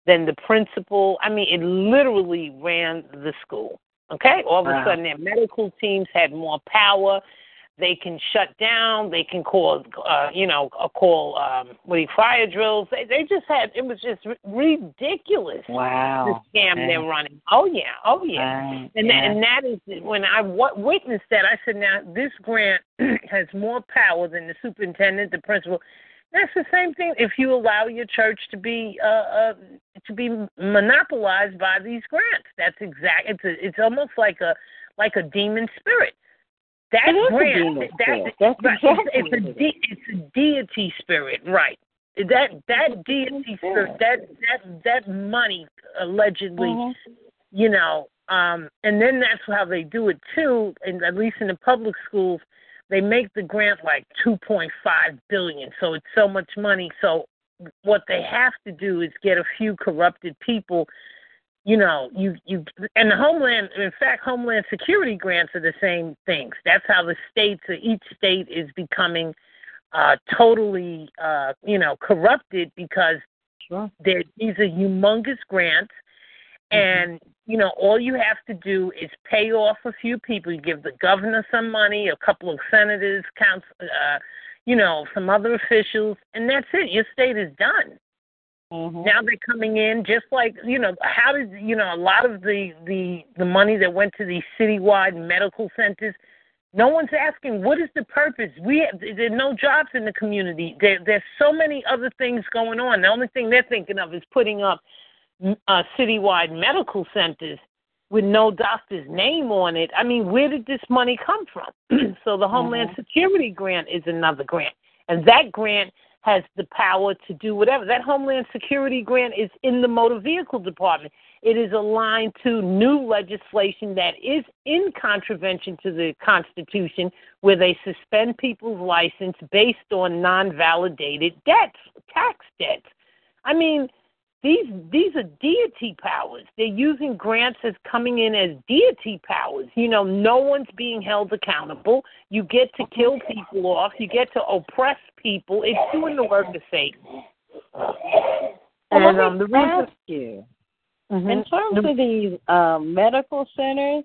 than the principal. I mean, it literally ran the school, okay? All of wow. a sudden, their medical teams had more power. They can shut down. They can call, uh, you know, call um, what do you, fire drills. They, they just had, it was just ridiculous. Wow. The scam okay. they're running. Oh, yeah. Oh, yeah. Right. And, yeah. That, and that is, when I witnessed that, I said, now, this grant has more power than the superintendent, the principal. That's the same thing if you allow your church to be uh, uh, to be monopolized by these grants. That's exact. It's a, it's almost like a like a demon spirit. That it grant, is a demon that, that's exactly it's, it's a de- it's a deity spirit, right? That that deity spirit, that that that money allegedly, mm-hmm. you know, um, and then that's how they do it too. And at least in the public schools. They make the grant like two point five billion dollars, so it's so much money. So what they have to do is get a few corrupted people, you know. You you and the Homeland, in fact, Homeland Security grants are the same things. That's how the states, each state is becoming uh, totally, uh, you know, corrupted because sure. these are humongous grants, mm-hmm. and. You know, all you have to do is pay off a few people. You give the governor some money, a couple of senators, council, uh, you know, some other officials, and that's it. Your state is done. Mm-hmm. Now they're coming in just like, you know, how did, you know, a lot of the, the, the money that went to these citywide medical centers, no one's asking, what is the purpose? We have, there are no jobs in the community. There, there's so many other things going on. The only thing they're thinking of is putting up Uh, citywide medical centers with no doctor's name on it. I mean, where did this money come from? So the Homeland mm-hmm. Security grant is another grant, and that grant has the power to do whatever. That Homeland Security grant is in the motor vehicle department. It is aligned to new legislation that is in contravention to the Constitution, where they suspend people's license based on non-validated debts, tax debts. I mean, These these are deity powers. They're using grants as coming in as deity powers. You know, no one's being held accountable. You get to kill people off. You get to oppress people. It's doing the work of Satan. And um, the reason you, mm-hmm. in terms the, of these uh, medical centers,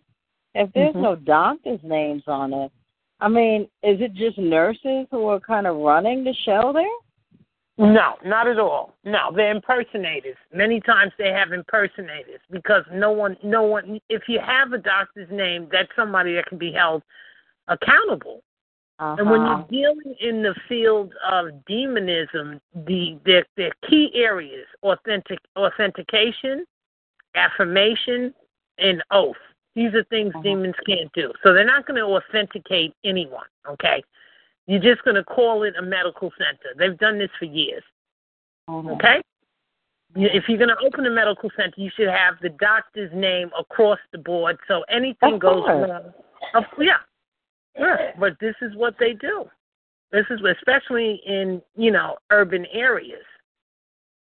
if there's mm-hmm. no doctors' names on it, I mean, is it just nurses who are kind of running the show there? No, not at all. No, they're impersonators. Many times they have impersonators because no one, no one. If you have a doctor's name, that's somebody that can be held accountable. Uh-huh. And when you're dealing in the field of demonism, the the, the key areas: authentic authentication, affirmation, and oath. These are things uh-huh. demons can't do. So they're not going to authenticate anyone. Okay. You're just going to call it a medical center. They've done this for years, mm-hmm. okay? If you're going to open a medical center, you should have the doctor's name across the board, so anything of goes wrong. Uh, yeah, yeah, but this is what they do. This is especially in, you know, urban areas.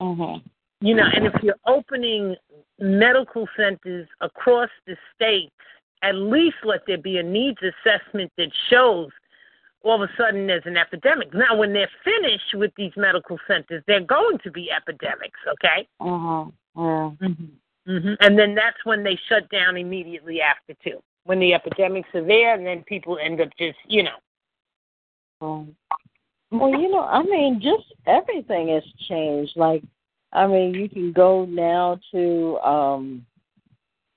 Mm-hmm. You know, and if you're opening medical centers across the state, at least let there be a needs assessment that shows all of a sudden there's an epidemic. Now, when they're finished with these medical centers, they're going to be epidemics, okay? Uh-huh. Yeah. Mm-hmm. Mm-hmm. And then that's when they shut down immediately after, too, when the epidemics are there, and then people end up just, you know. Um, well, you know, I mean, just everything has changed. Like, I mean, you can go now to, um,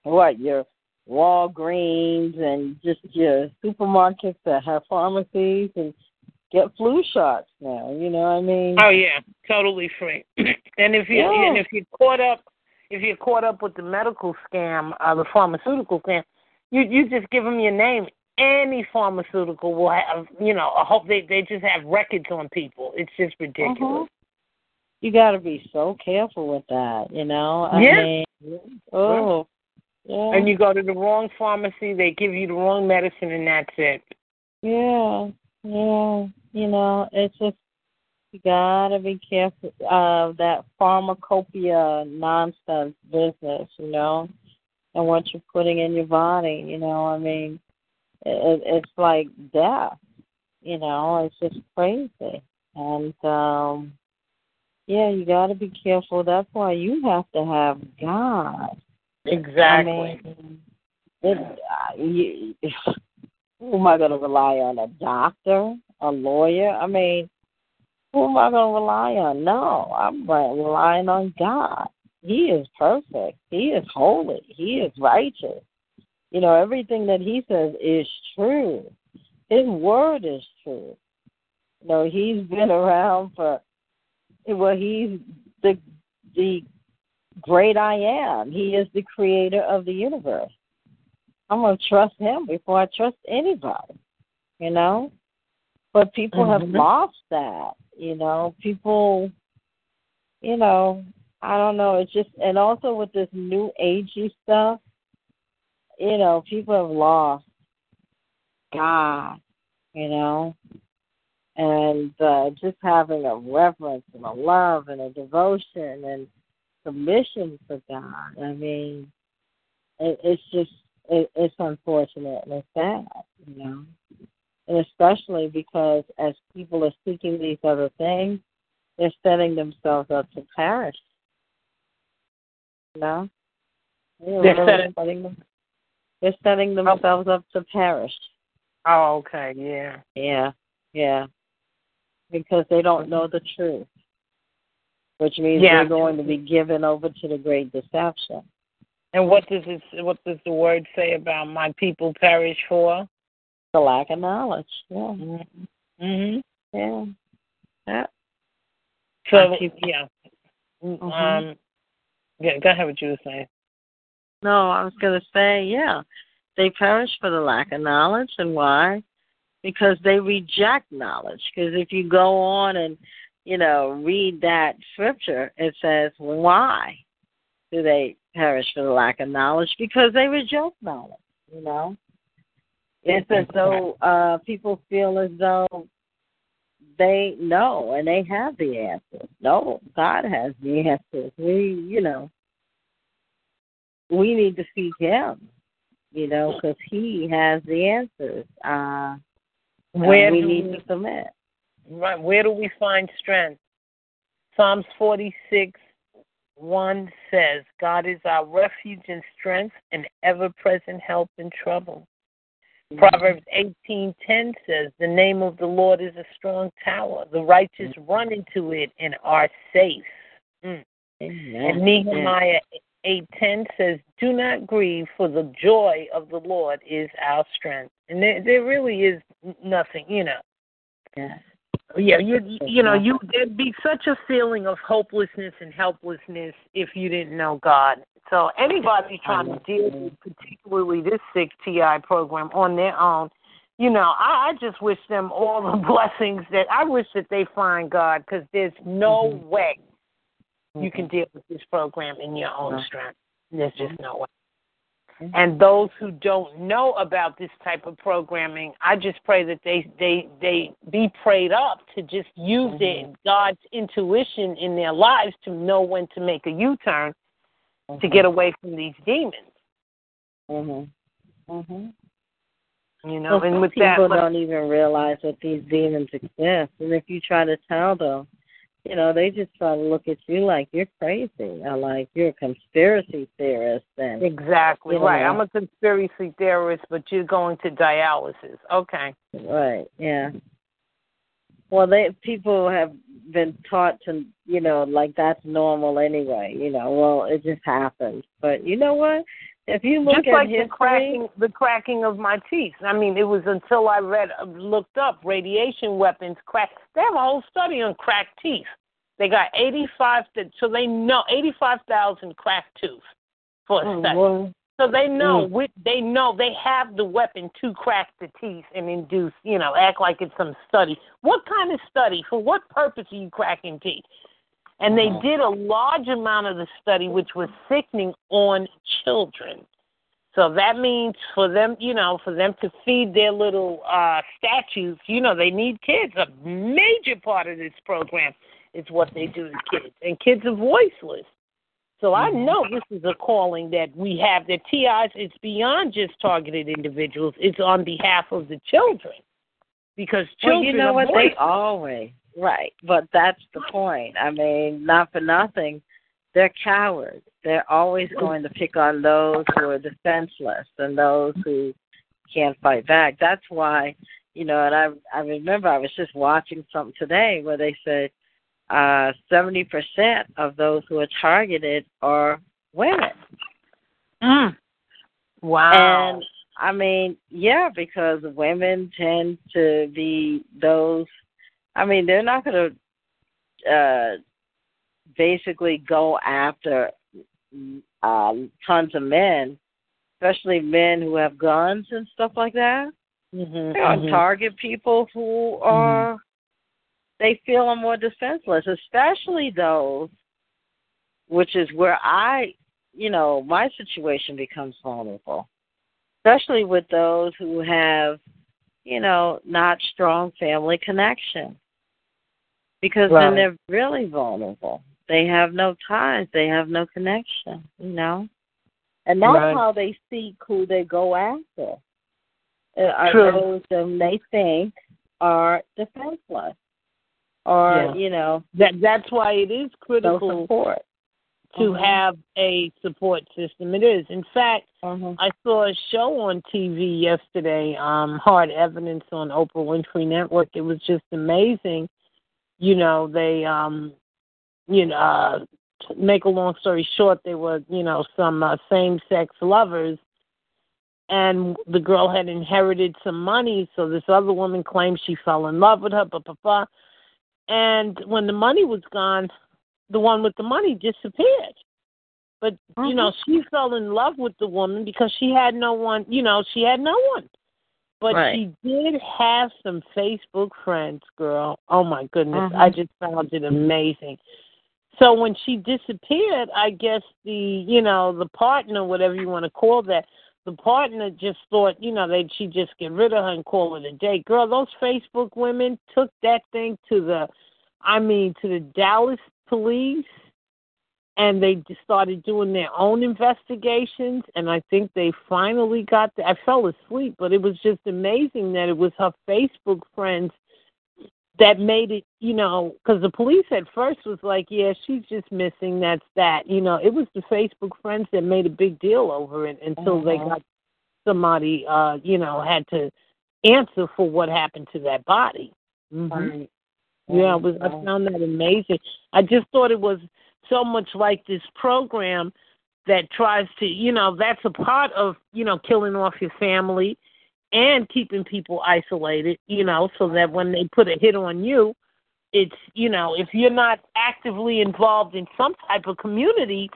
what, your Walgreens and just your supermarkets that have pharmacies and get flu shots now, you know what I mean? Oh yeah, totally free. And if you yeah. and if you're caught up if you're caught up with the medical scam, uh, the pharmaceutical scam, you you just give them your name. Any pharmaceutical will have, you know, I hope they they just have records on people. It's just ridiculous. Uh-huh. You got to be so careful with that, you know? I yeah. mean, oh. Yeah. And you go to the wrong pharmacy, they give you the wrong medicine, and that's it. Yeah, yeah. You know, it's just, you got to be careful of that pharmacopoeia nonsense business, you know, and what you're putting in your body, you know. I mean, it, it's like death, You know, it's just crazy. And, um, yeah, you got to be careful. That's why you have to have God. Exactly. I mean, it, uh, you, who am I going to rely on? A doctor? A lawyer? I mean, who am I going to rely on? No, I'm relying on God. He is perfect. He is holy. He is righteous. You know, everything that he says is true. His word is true. You know, he's been around for, well, he's the the great I am. He is the creator of the universe. I'm going to trust him before I trust anybody, you know. But people mm-hmm. have lost that, you know. People, you know, I don't know. It's just, and also with this new agey stuff, you know, people have lost God, you know, and uh, just having a reverence and a love and a devotion and submission for God. I mean, it, it's just, it, it's unfortunate and it's sad, you know, and especially because as people are seeking these other things, they're setting themselves up to perish, you know. They're, they're, setting, setting, them, they're setting themselves oh. up to perish. Oh, okay, yeah. Yeah, yeah. Because they don't know the truth, which means yeah. they're going to be given over to the great deception. And what does it, what does the word say about my people perish for? The lack of knowledge, yeah. Mm-hmm. Mm-hmm. Yeah. yeah. So, people, yeah. Mm-hmm. Um, yeah. Go ahead with what you were saying. No, I was going to say, yeah. They perish for the lack of knowledge. And why? Because they reject knowledge. Because if you go on and, you know, read that scripture, it says, why do they perish for the lack of knowledge? Because they reject knowledge, you know. It's as though uh, people feel as though they know and they have the answers. No, God has the answers. We, you know, we need to seek him. You know, because he has the answers. Uh, where we do need we, to submit. Right. Where do we find strength? Psalms forty-six, one says, God is our refuge and strength and ever-present help in trouble. Mm-hmm. Proverbs eighteen, ten says, the name of the Lord is a strong tower. The righteous mm-hmm. run into it and are safe. Mm. Mm-hmm. And Nehemiah eight ten says, do not grieve, for the joy of the Lord is our strength. And there, there really is nothing, you know. Yeah, yeah you you know, you there'd be such a feeling of hopelessness and helplessness if you didn't know God. So anybody trying to deal with particularly this sick T I program on their own, you know, I, I just wish them all the blessings that I wish that they find God, because there's no mm-hmm. way you can deal with this program in your own strength. There's just no way. And those who don't know about this type of programming, I just pray that they they, they be prayed up to just use mm-hmm. their, God's intuition in their lives to know when to make a U-turn mm-hmm. to get away from these demons. Mm-hmm. Mm-hmm. You know, well, and with people that... people don't even realize that these demons exist. And if you try to tell them, you know, they just try to look at you like you're crazy or like you're a conspiracy theorist. And, exactly you know, right. I'm a conspiracy theorist, but you're going to dialysis. Okay. Right, yeah. Well, they people have been taught to, you know, like that's normal anyway. You know, well, it just happens. But you know what? If you look just at like history, the cracking, the cracking of my teeth. I mean, it was until I read, looked up radiation weapons. Crack. They have a whole study on cracked teeth. They got eighty-five, so they know eighty-five thousand cracked teeth for a study. Oh, wow. So they know, mm. we, they know they have the weapon to crack the teeth and induce, you know, act like it's some study. What kind of study? For what purpose are you cracking teeth? And they did a large amount of the study, which was sickening on children. So that means for them, you know, for them to feed their little uh, statues, you know, they need kids. A major part of this program is what they do to kids. And kids are voiceless. So I know this is a calling that we have, that T Is, it's beyond just targeted individuals. It's on behalf of the children. because children well, you know are what? They always, right, but that's the point. I mean, not for nothing, they're cowards. They're always going to pick on those who are defenseless and those who can't fight back. That's why, you know, and I I remember I was just watching something today where they said uh, seventy percent of those who are targeted are women. Mm. Wow. And, I mean, yeah, because women tend to be those, I mean, they're not going to uh, basically go after uh, tons of men, especially men who have guns and stuff like that. Mm-hmm, they mm-hmm. target people who are, mm-hmm. they feel are more defenseless, especially those, which is where I, you know, my situation becomes vulnerable, especially with those who have, you know, not strong family connection, because right. then they're really vulnerable. They have no ties. They have no connection, you know. And that's right. how they seek who they go after. Are those them they think are defenseless, or yeah. you know that that's why it is critical no support. to mm-hmm. have a support system. It is. In fact, mm-hmm. I saw a show on T V yesterday, um, Hard Evidence on Oprah Winfrey Network. It was just amazing. You know, they, um, you know, uh, to make a long story short, there were, you know, some uh, same-sex lovers, and the girl had inherited some money, so this other woman claimed she fell in love with her, blah, blah, blah. And when the money was gone, the one with the money disappeared. But, you know, she fell in love with the woman because she had no one, you know, she had no one. But right. she did have some Facebook friends, girl. Oh, my goodness. Uh-huh. I just found it amazing. So when she disappeared, I guess the, you know, the partner, whatever you want to call that, the partner just thought, you know, they'd she'd just get rid of her and call it a day. Girl, those Facebook women took that thing to the, I mean, to the Dallas police, and they started doing their own investigations, and I think they finally got the, I fell asleep, but it was just amazing that it was her Facebook friends that made it, you know, because the police at first was like, yeah, she's just missing, that's that. You know, it was the Facebook friends that made a big deal over it until uh-huh. they got somebody, uh, you know, had to answer for what happened to that body. Mm-hmm. Right. Yeah, it was, I found that amazing. I just thought it was so much like this program that tries to, you know, that's a part of, you know, killing off your family and keeping people isolated, you know, so that when they put a hit on you, it's, you know, if you're not actively involved in some type of community,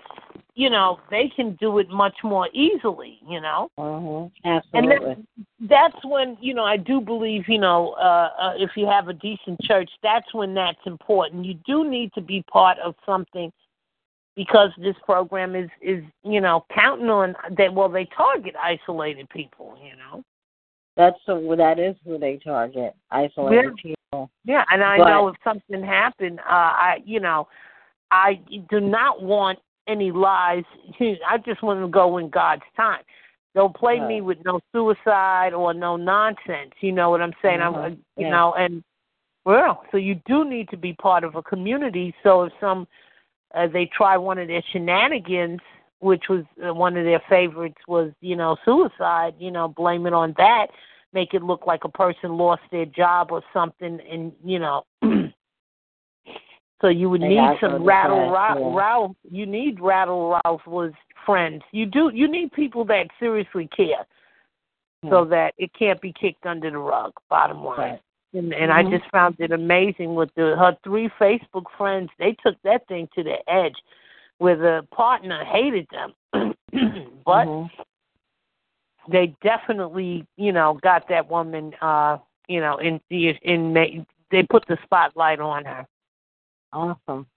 you know, they can do it much more easily, you know. Mm-hmm. Absolutely. And that's, that's when, you know, I do believe, you know, uh, uh, if you have a decent church, that's when that's important. You do need to be part of something, because this program is, is you know, counting on that. Well, they target isolated people, you know. That's a, that is who they target, isolated yeah. people. Yeah, and I but, know if something happened, uh, I you know, I do not want any lies. I just want to go in God's time. Don't play uh, me with no suicide or no nonsense. You know what I'm saying? Uh-huh. I'm, you yeah. know, and well, so you do need to be part of a community. So if some uh, they try one of their shenanigans, which was uh, one of their favorites was, you know, suicide. You know, blame it on that, make it look like a person lost their job or something, and you know. So you would need yeah, some rattle, ra- yeah. rouse. You need rattle rouse was friends. You do. You need people that seriously care, mm-hmm. so that it can't be kicked under the rug. Bottom line, right. and, and mm-hmm. I just found it amazing with the her three Facebook friends. They took that thing to the edge, where the partner hated them, but mm-hmm. they definitely, you know, got that woman. Uh, you know, in in, in they put the spotlight on her. Awesome.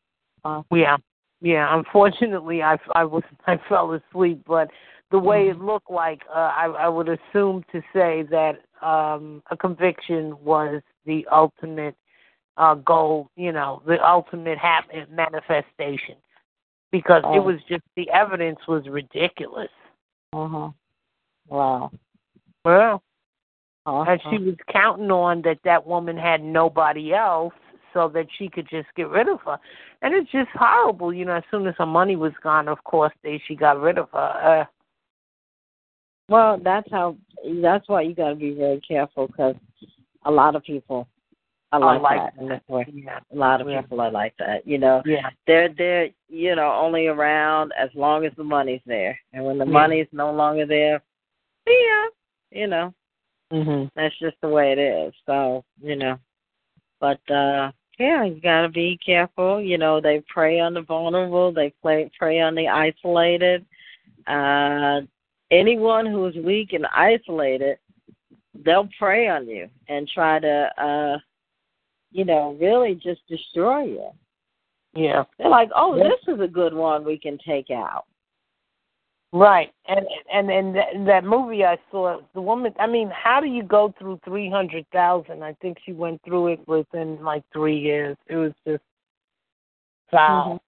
awesome. Yeah, yeah. Unfortunately, I, I was I fell asleep, but the way mm-hmm. it looked like, uh, I, I would assume to say that um, a conviction was the ultimate uh, goal. You know, the ultimate hap- manifestation, because oh. it was just the evidence was ridiculous. Uh huh. Wow. Well, Uh-huh. And she was counting on that that woman had nobody else so that she could just get rid of her. And it's just horrible. You know, as soon as her money was gone, of course, they she got rid of her. Uh, well, that's how. That's why you got to be very careful, because a lot of people are like, like that. that. Yeah. A lot of yeah. people are like that. You know, yeah. they're, they're, you know, only around as long as the money's there. And when the yeah. money's no longer there, yeah, you know. Mm-hmm. That's just the way it is. So, you know, but uh, yeah, you gotta be careful. You know, they prey on the vulnerable. They play, prey on the isolated. Uh, anyone who is weak and isolated, they'll prey on you and try to, uh, you know, really just destroy you. Yeah, they're like, oh, this is a good one we can take out. Right, and and and th- that movie I saw, the woman. I mean, how do you go through three hundred thousand? I think she went through it within like three years. It was just foul. Mm-hmm.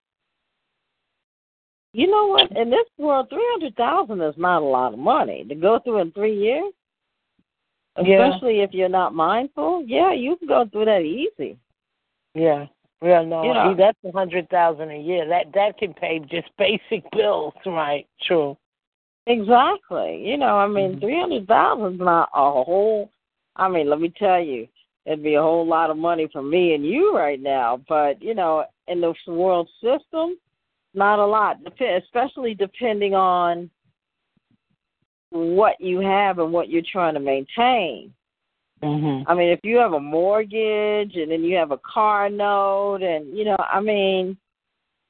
You know what? In this world, three hundred thousand is not a lot of money to go through in three years. Especially yeah. if you're not mindful. Yeah, you can go through that easy. Yeah. Well, no, you know, that's a hundred thousand a year. That that can pay just basic bills, right? True. Exactly. You know, I mean, mm-hmm. three hundred thousand is not a whole. I mean, let me tell you, it'd be a whole lot of money for me and you right now. But you know, in the world system, not a lot. Dep- especially depending on what you have and what you're trying to maintain. Mm-hmm. I mean, if you have a mortgage and then you have a car note and, you know, I mean,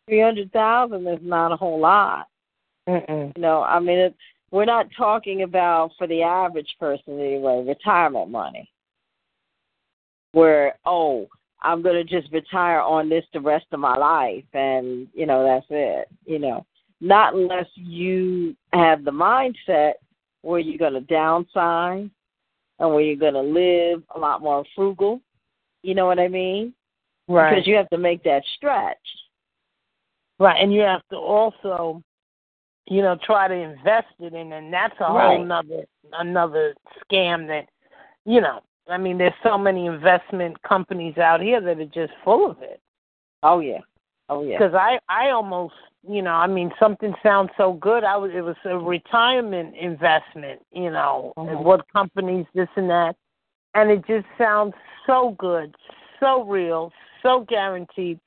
three hundred thousand dollars is not a whole lot. Mm-mm. You know, I mean, it's, we're not talking about, for the average person anyway, retirement money where, oh, I'm going to just retire on this the rest of my life and, you know, that's it. You know, not unless you have the mindset where you're going to downsize. And where you're going to live a lot more frugal, you know what I mean? Right. Because you have to make that stretch. Right, and you have to also, you know, try to invest it in, and that's a right. whole nother, another scam that, you know, I mean, there's so many investment companies out here that are just full of it. Oh, yeah. Oh, yeah. Because I, I almost, you know, I mean, something sounds so good. I was, it was a retirement investment, you know, mm-hmm. and what companies, this and that. And it just sounds so good, so real, so guaranteed.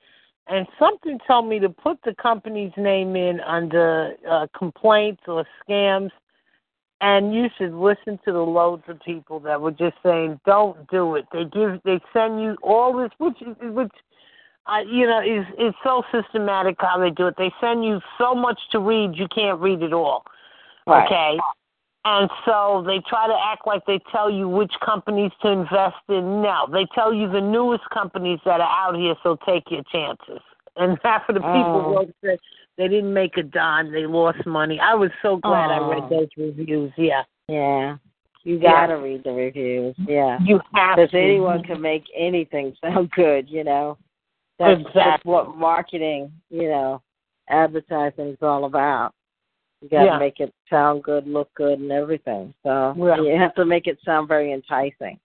And something told me to put the company's name in under uh, complaints or scams. And you should listen to the loads of people that were just saying, don't do it. They give, they send you all this, which which. Uh, you know, it's, it's so systematic how they do it. They send you so much to read, you can't read it all, right. okay? And so they try to act like they tell you which companies to invest in. No, they tell you the newest companies that are out here, so take your chances. And half of the people oh. wrote that they didn't make a dime. They lost money. I was so glad oh. I read those reviews, yeah. Yeah. You got to yeah. read the reviews, yeah. You have to. Because anyone can make anything sound good, you know. That's, exactly. that's what marketing, you know, advertising is all about. You got to yeah. make it sound good, look good, and everything. So right. you have to make it sound very enticing.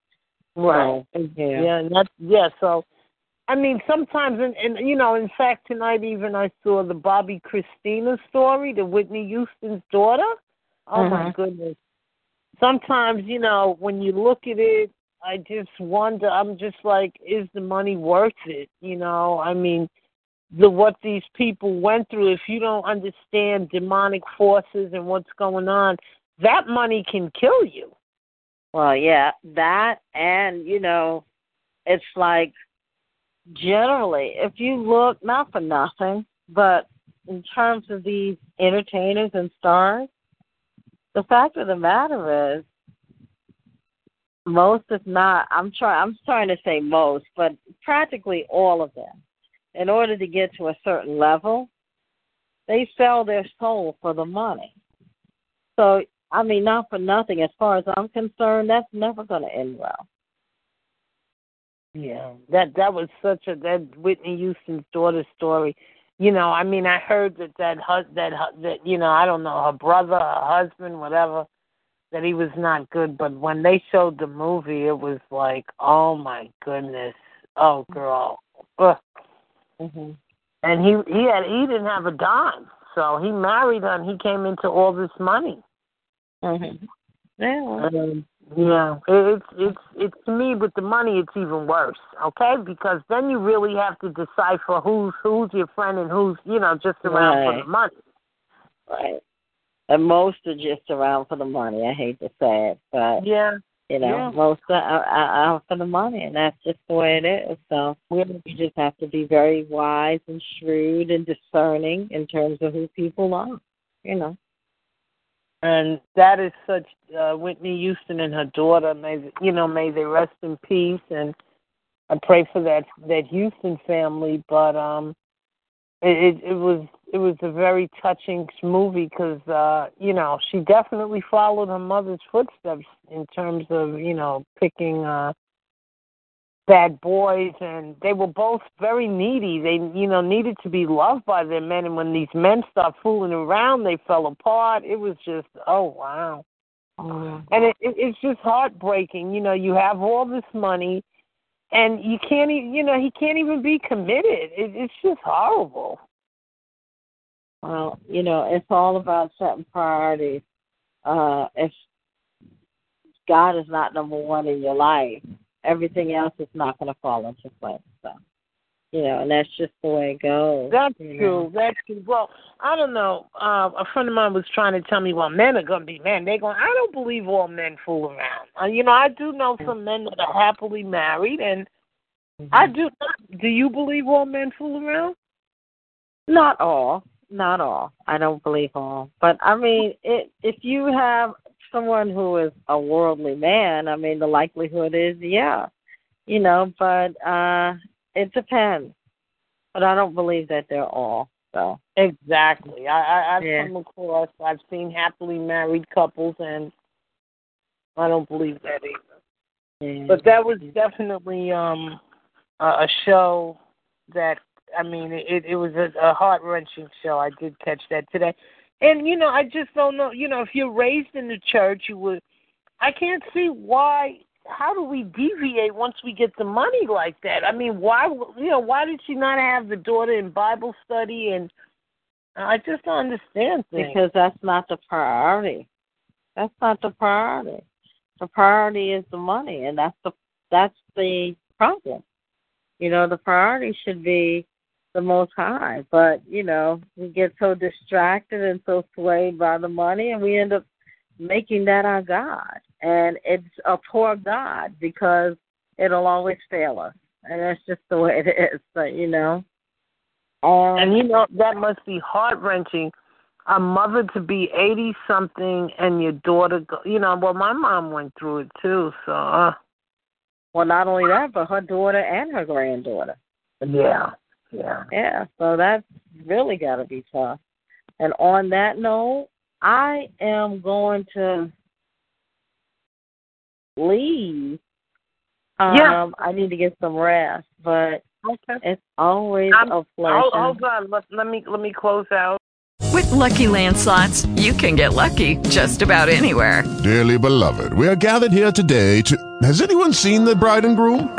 Right. So, yeah. Yeah, and that's, yeah. So, I mean, sometimes, and, and, you know, in fact, tonight even I saw the Bobby Christina story, the Whitney Houston's daughter. Oh, mm-hmm. my goodness. Sometimes, you know, when you look at it, I just wonder, I'm just like, is the money worth it? You know, I mean, the what these people went through, if you don't understand demonic forces and what's going on, that money can kill you. Well, yeah, that and, you know, it's like generally, if you look, not for nothing, but in terms of these entertainers and stars, the fact of the matter is, most, if not, I'm trying. I'm trying to say most, but practically all of them, in order to get to a certain level, they sell their soul for the money. So, I mean, not for nothing. As far as I'm concerned, that's never going to end well. Yeah, that that was such a that Whitney Houston's daughter's story. You know, I mean, I heard that that that that you know, I don't know, her brother, her husband, whatever. that he was not good, but when they showed the movie, it was like, oh, my goodness. Oh, girl. Mm-hmm. And he he had he didn't have a dime, so he married her, and he came into all this money. Mm-hmm. Yeah. Um, yeah. It's, it's, it's, to me, with the money, it's even worse, okay? Because then you really have to decipher who's who's your friend and who's, you know, just around right. for the money. Right. And most are just around for the money. I hate to say it, but yeah, you know, yeah. most are, are out for the money, and that's just the way it is. So you just have to be very wise and shrewd and discerning in terms of who people are, you know. And that is such uh, Whitney Houston and her daughter. May you know, may they rest in peace, and I pray for that that Houston family. But um, it it, it was. It was a very touching movie because, uh, you know, she definitely followed her mother's footsteps in terms of, you know, picking uh, bad boys. And they were both very needy. They, you know, needed to be loved by their men. And when these men start fooling around, they fell apart. It was just, oh, wow. Mm. And it, it, it's just heartbreaking. You know, you have all this money. And you can't even, you know, he can't even be committed. It, it's just horrible. Well, you know, it's all about setting priorities. Uh, if God is not number one in your life, everything else is not going to fall into place. So, you know, and that's just the way it goes. That's true. Know. That's true. Well, I don't know. Uh, a friend of mine was trying to tell me, well, men are going to be men. They're going, I don't believe all men fool around. Uh, you know, I do know some men that are happily married, and mm-hmm. I do not. Do you believe all men fool around? Not all. Not all. I don't believe all. But, I mean, it, if you have someone who is a worldly man, I mean, the likelihood is, yeah, you know, but uh, it depends. But I don't believe that they're all. So exactly. I, I, I've yeah. come across, I've seen happily married couples, and I don't believe that either. Yeah. But that was definitely um, a show that, I mean, it, it was a, a heart-wrenching show. I did catch that today. And, you know, I just don't know. You know, if you're raised in the church, you would. I can't see why. How do we deviate once we get the money like that? I mean, why, you know, why did she not have the daughter in Bible study? And I just don't understand things. Because that's not the priority. That's not the priority. The priority is the money, and that's the that's the problem. You know, the priority should be the Most High, but, you know, we get so distracted and so swayed by the money, and we end up making that our God. And it's a poor God because it'll always fail us, and that's just the way it is. But, you know. Um, and, you know, that must be heart-wrenching. A mother to be eighty-something and your daughter, go, you know, well, my mom went through it too, so. Uh, well, not only that, but her daughter and her granddaughter. Yeah. Yeah. Yeah, so that's really got to be tough. And on that note, I am going to leave. Um, yeah. I need to get some rest, but okay. It's always I'm, a pleasure. Hold on. Let, let me, let me close out. With Lucky Land Slots, you can get lucky just about anywhere. Dearly beloved, we are gathered here today to... Has anyone seen the bride and groom?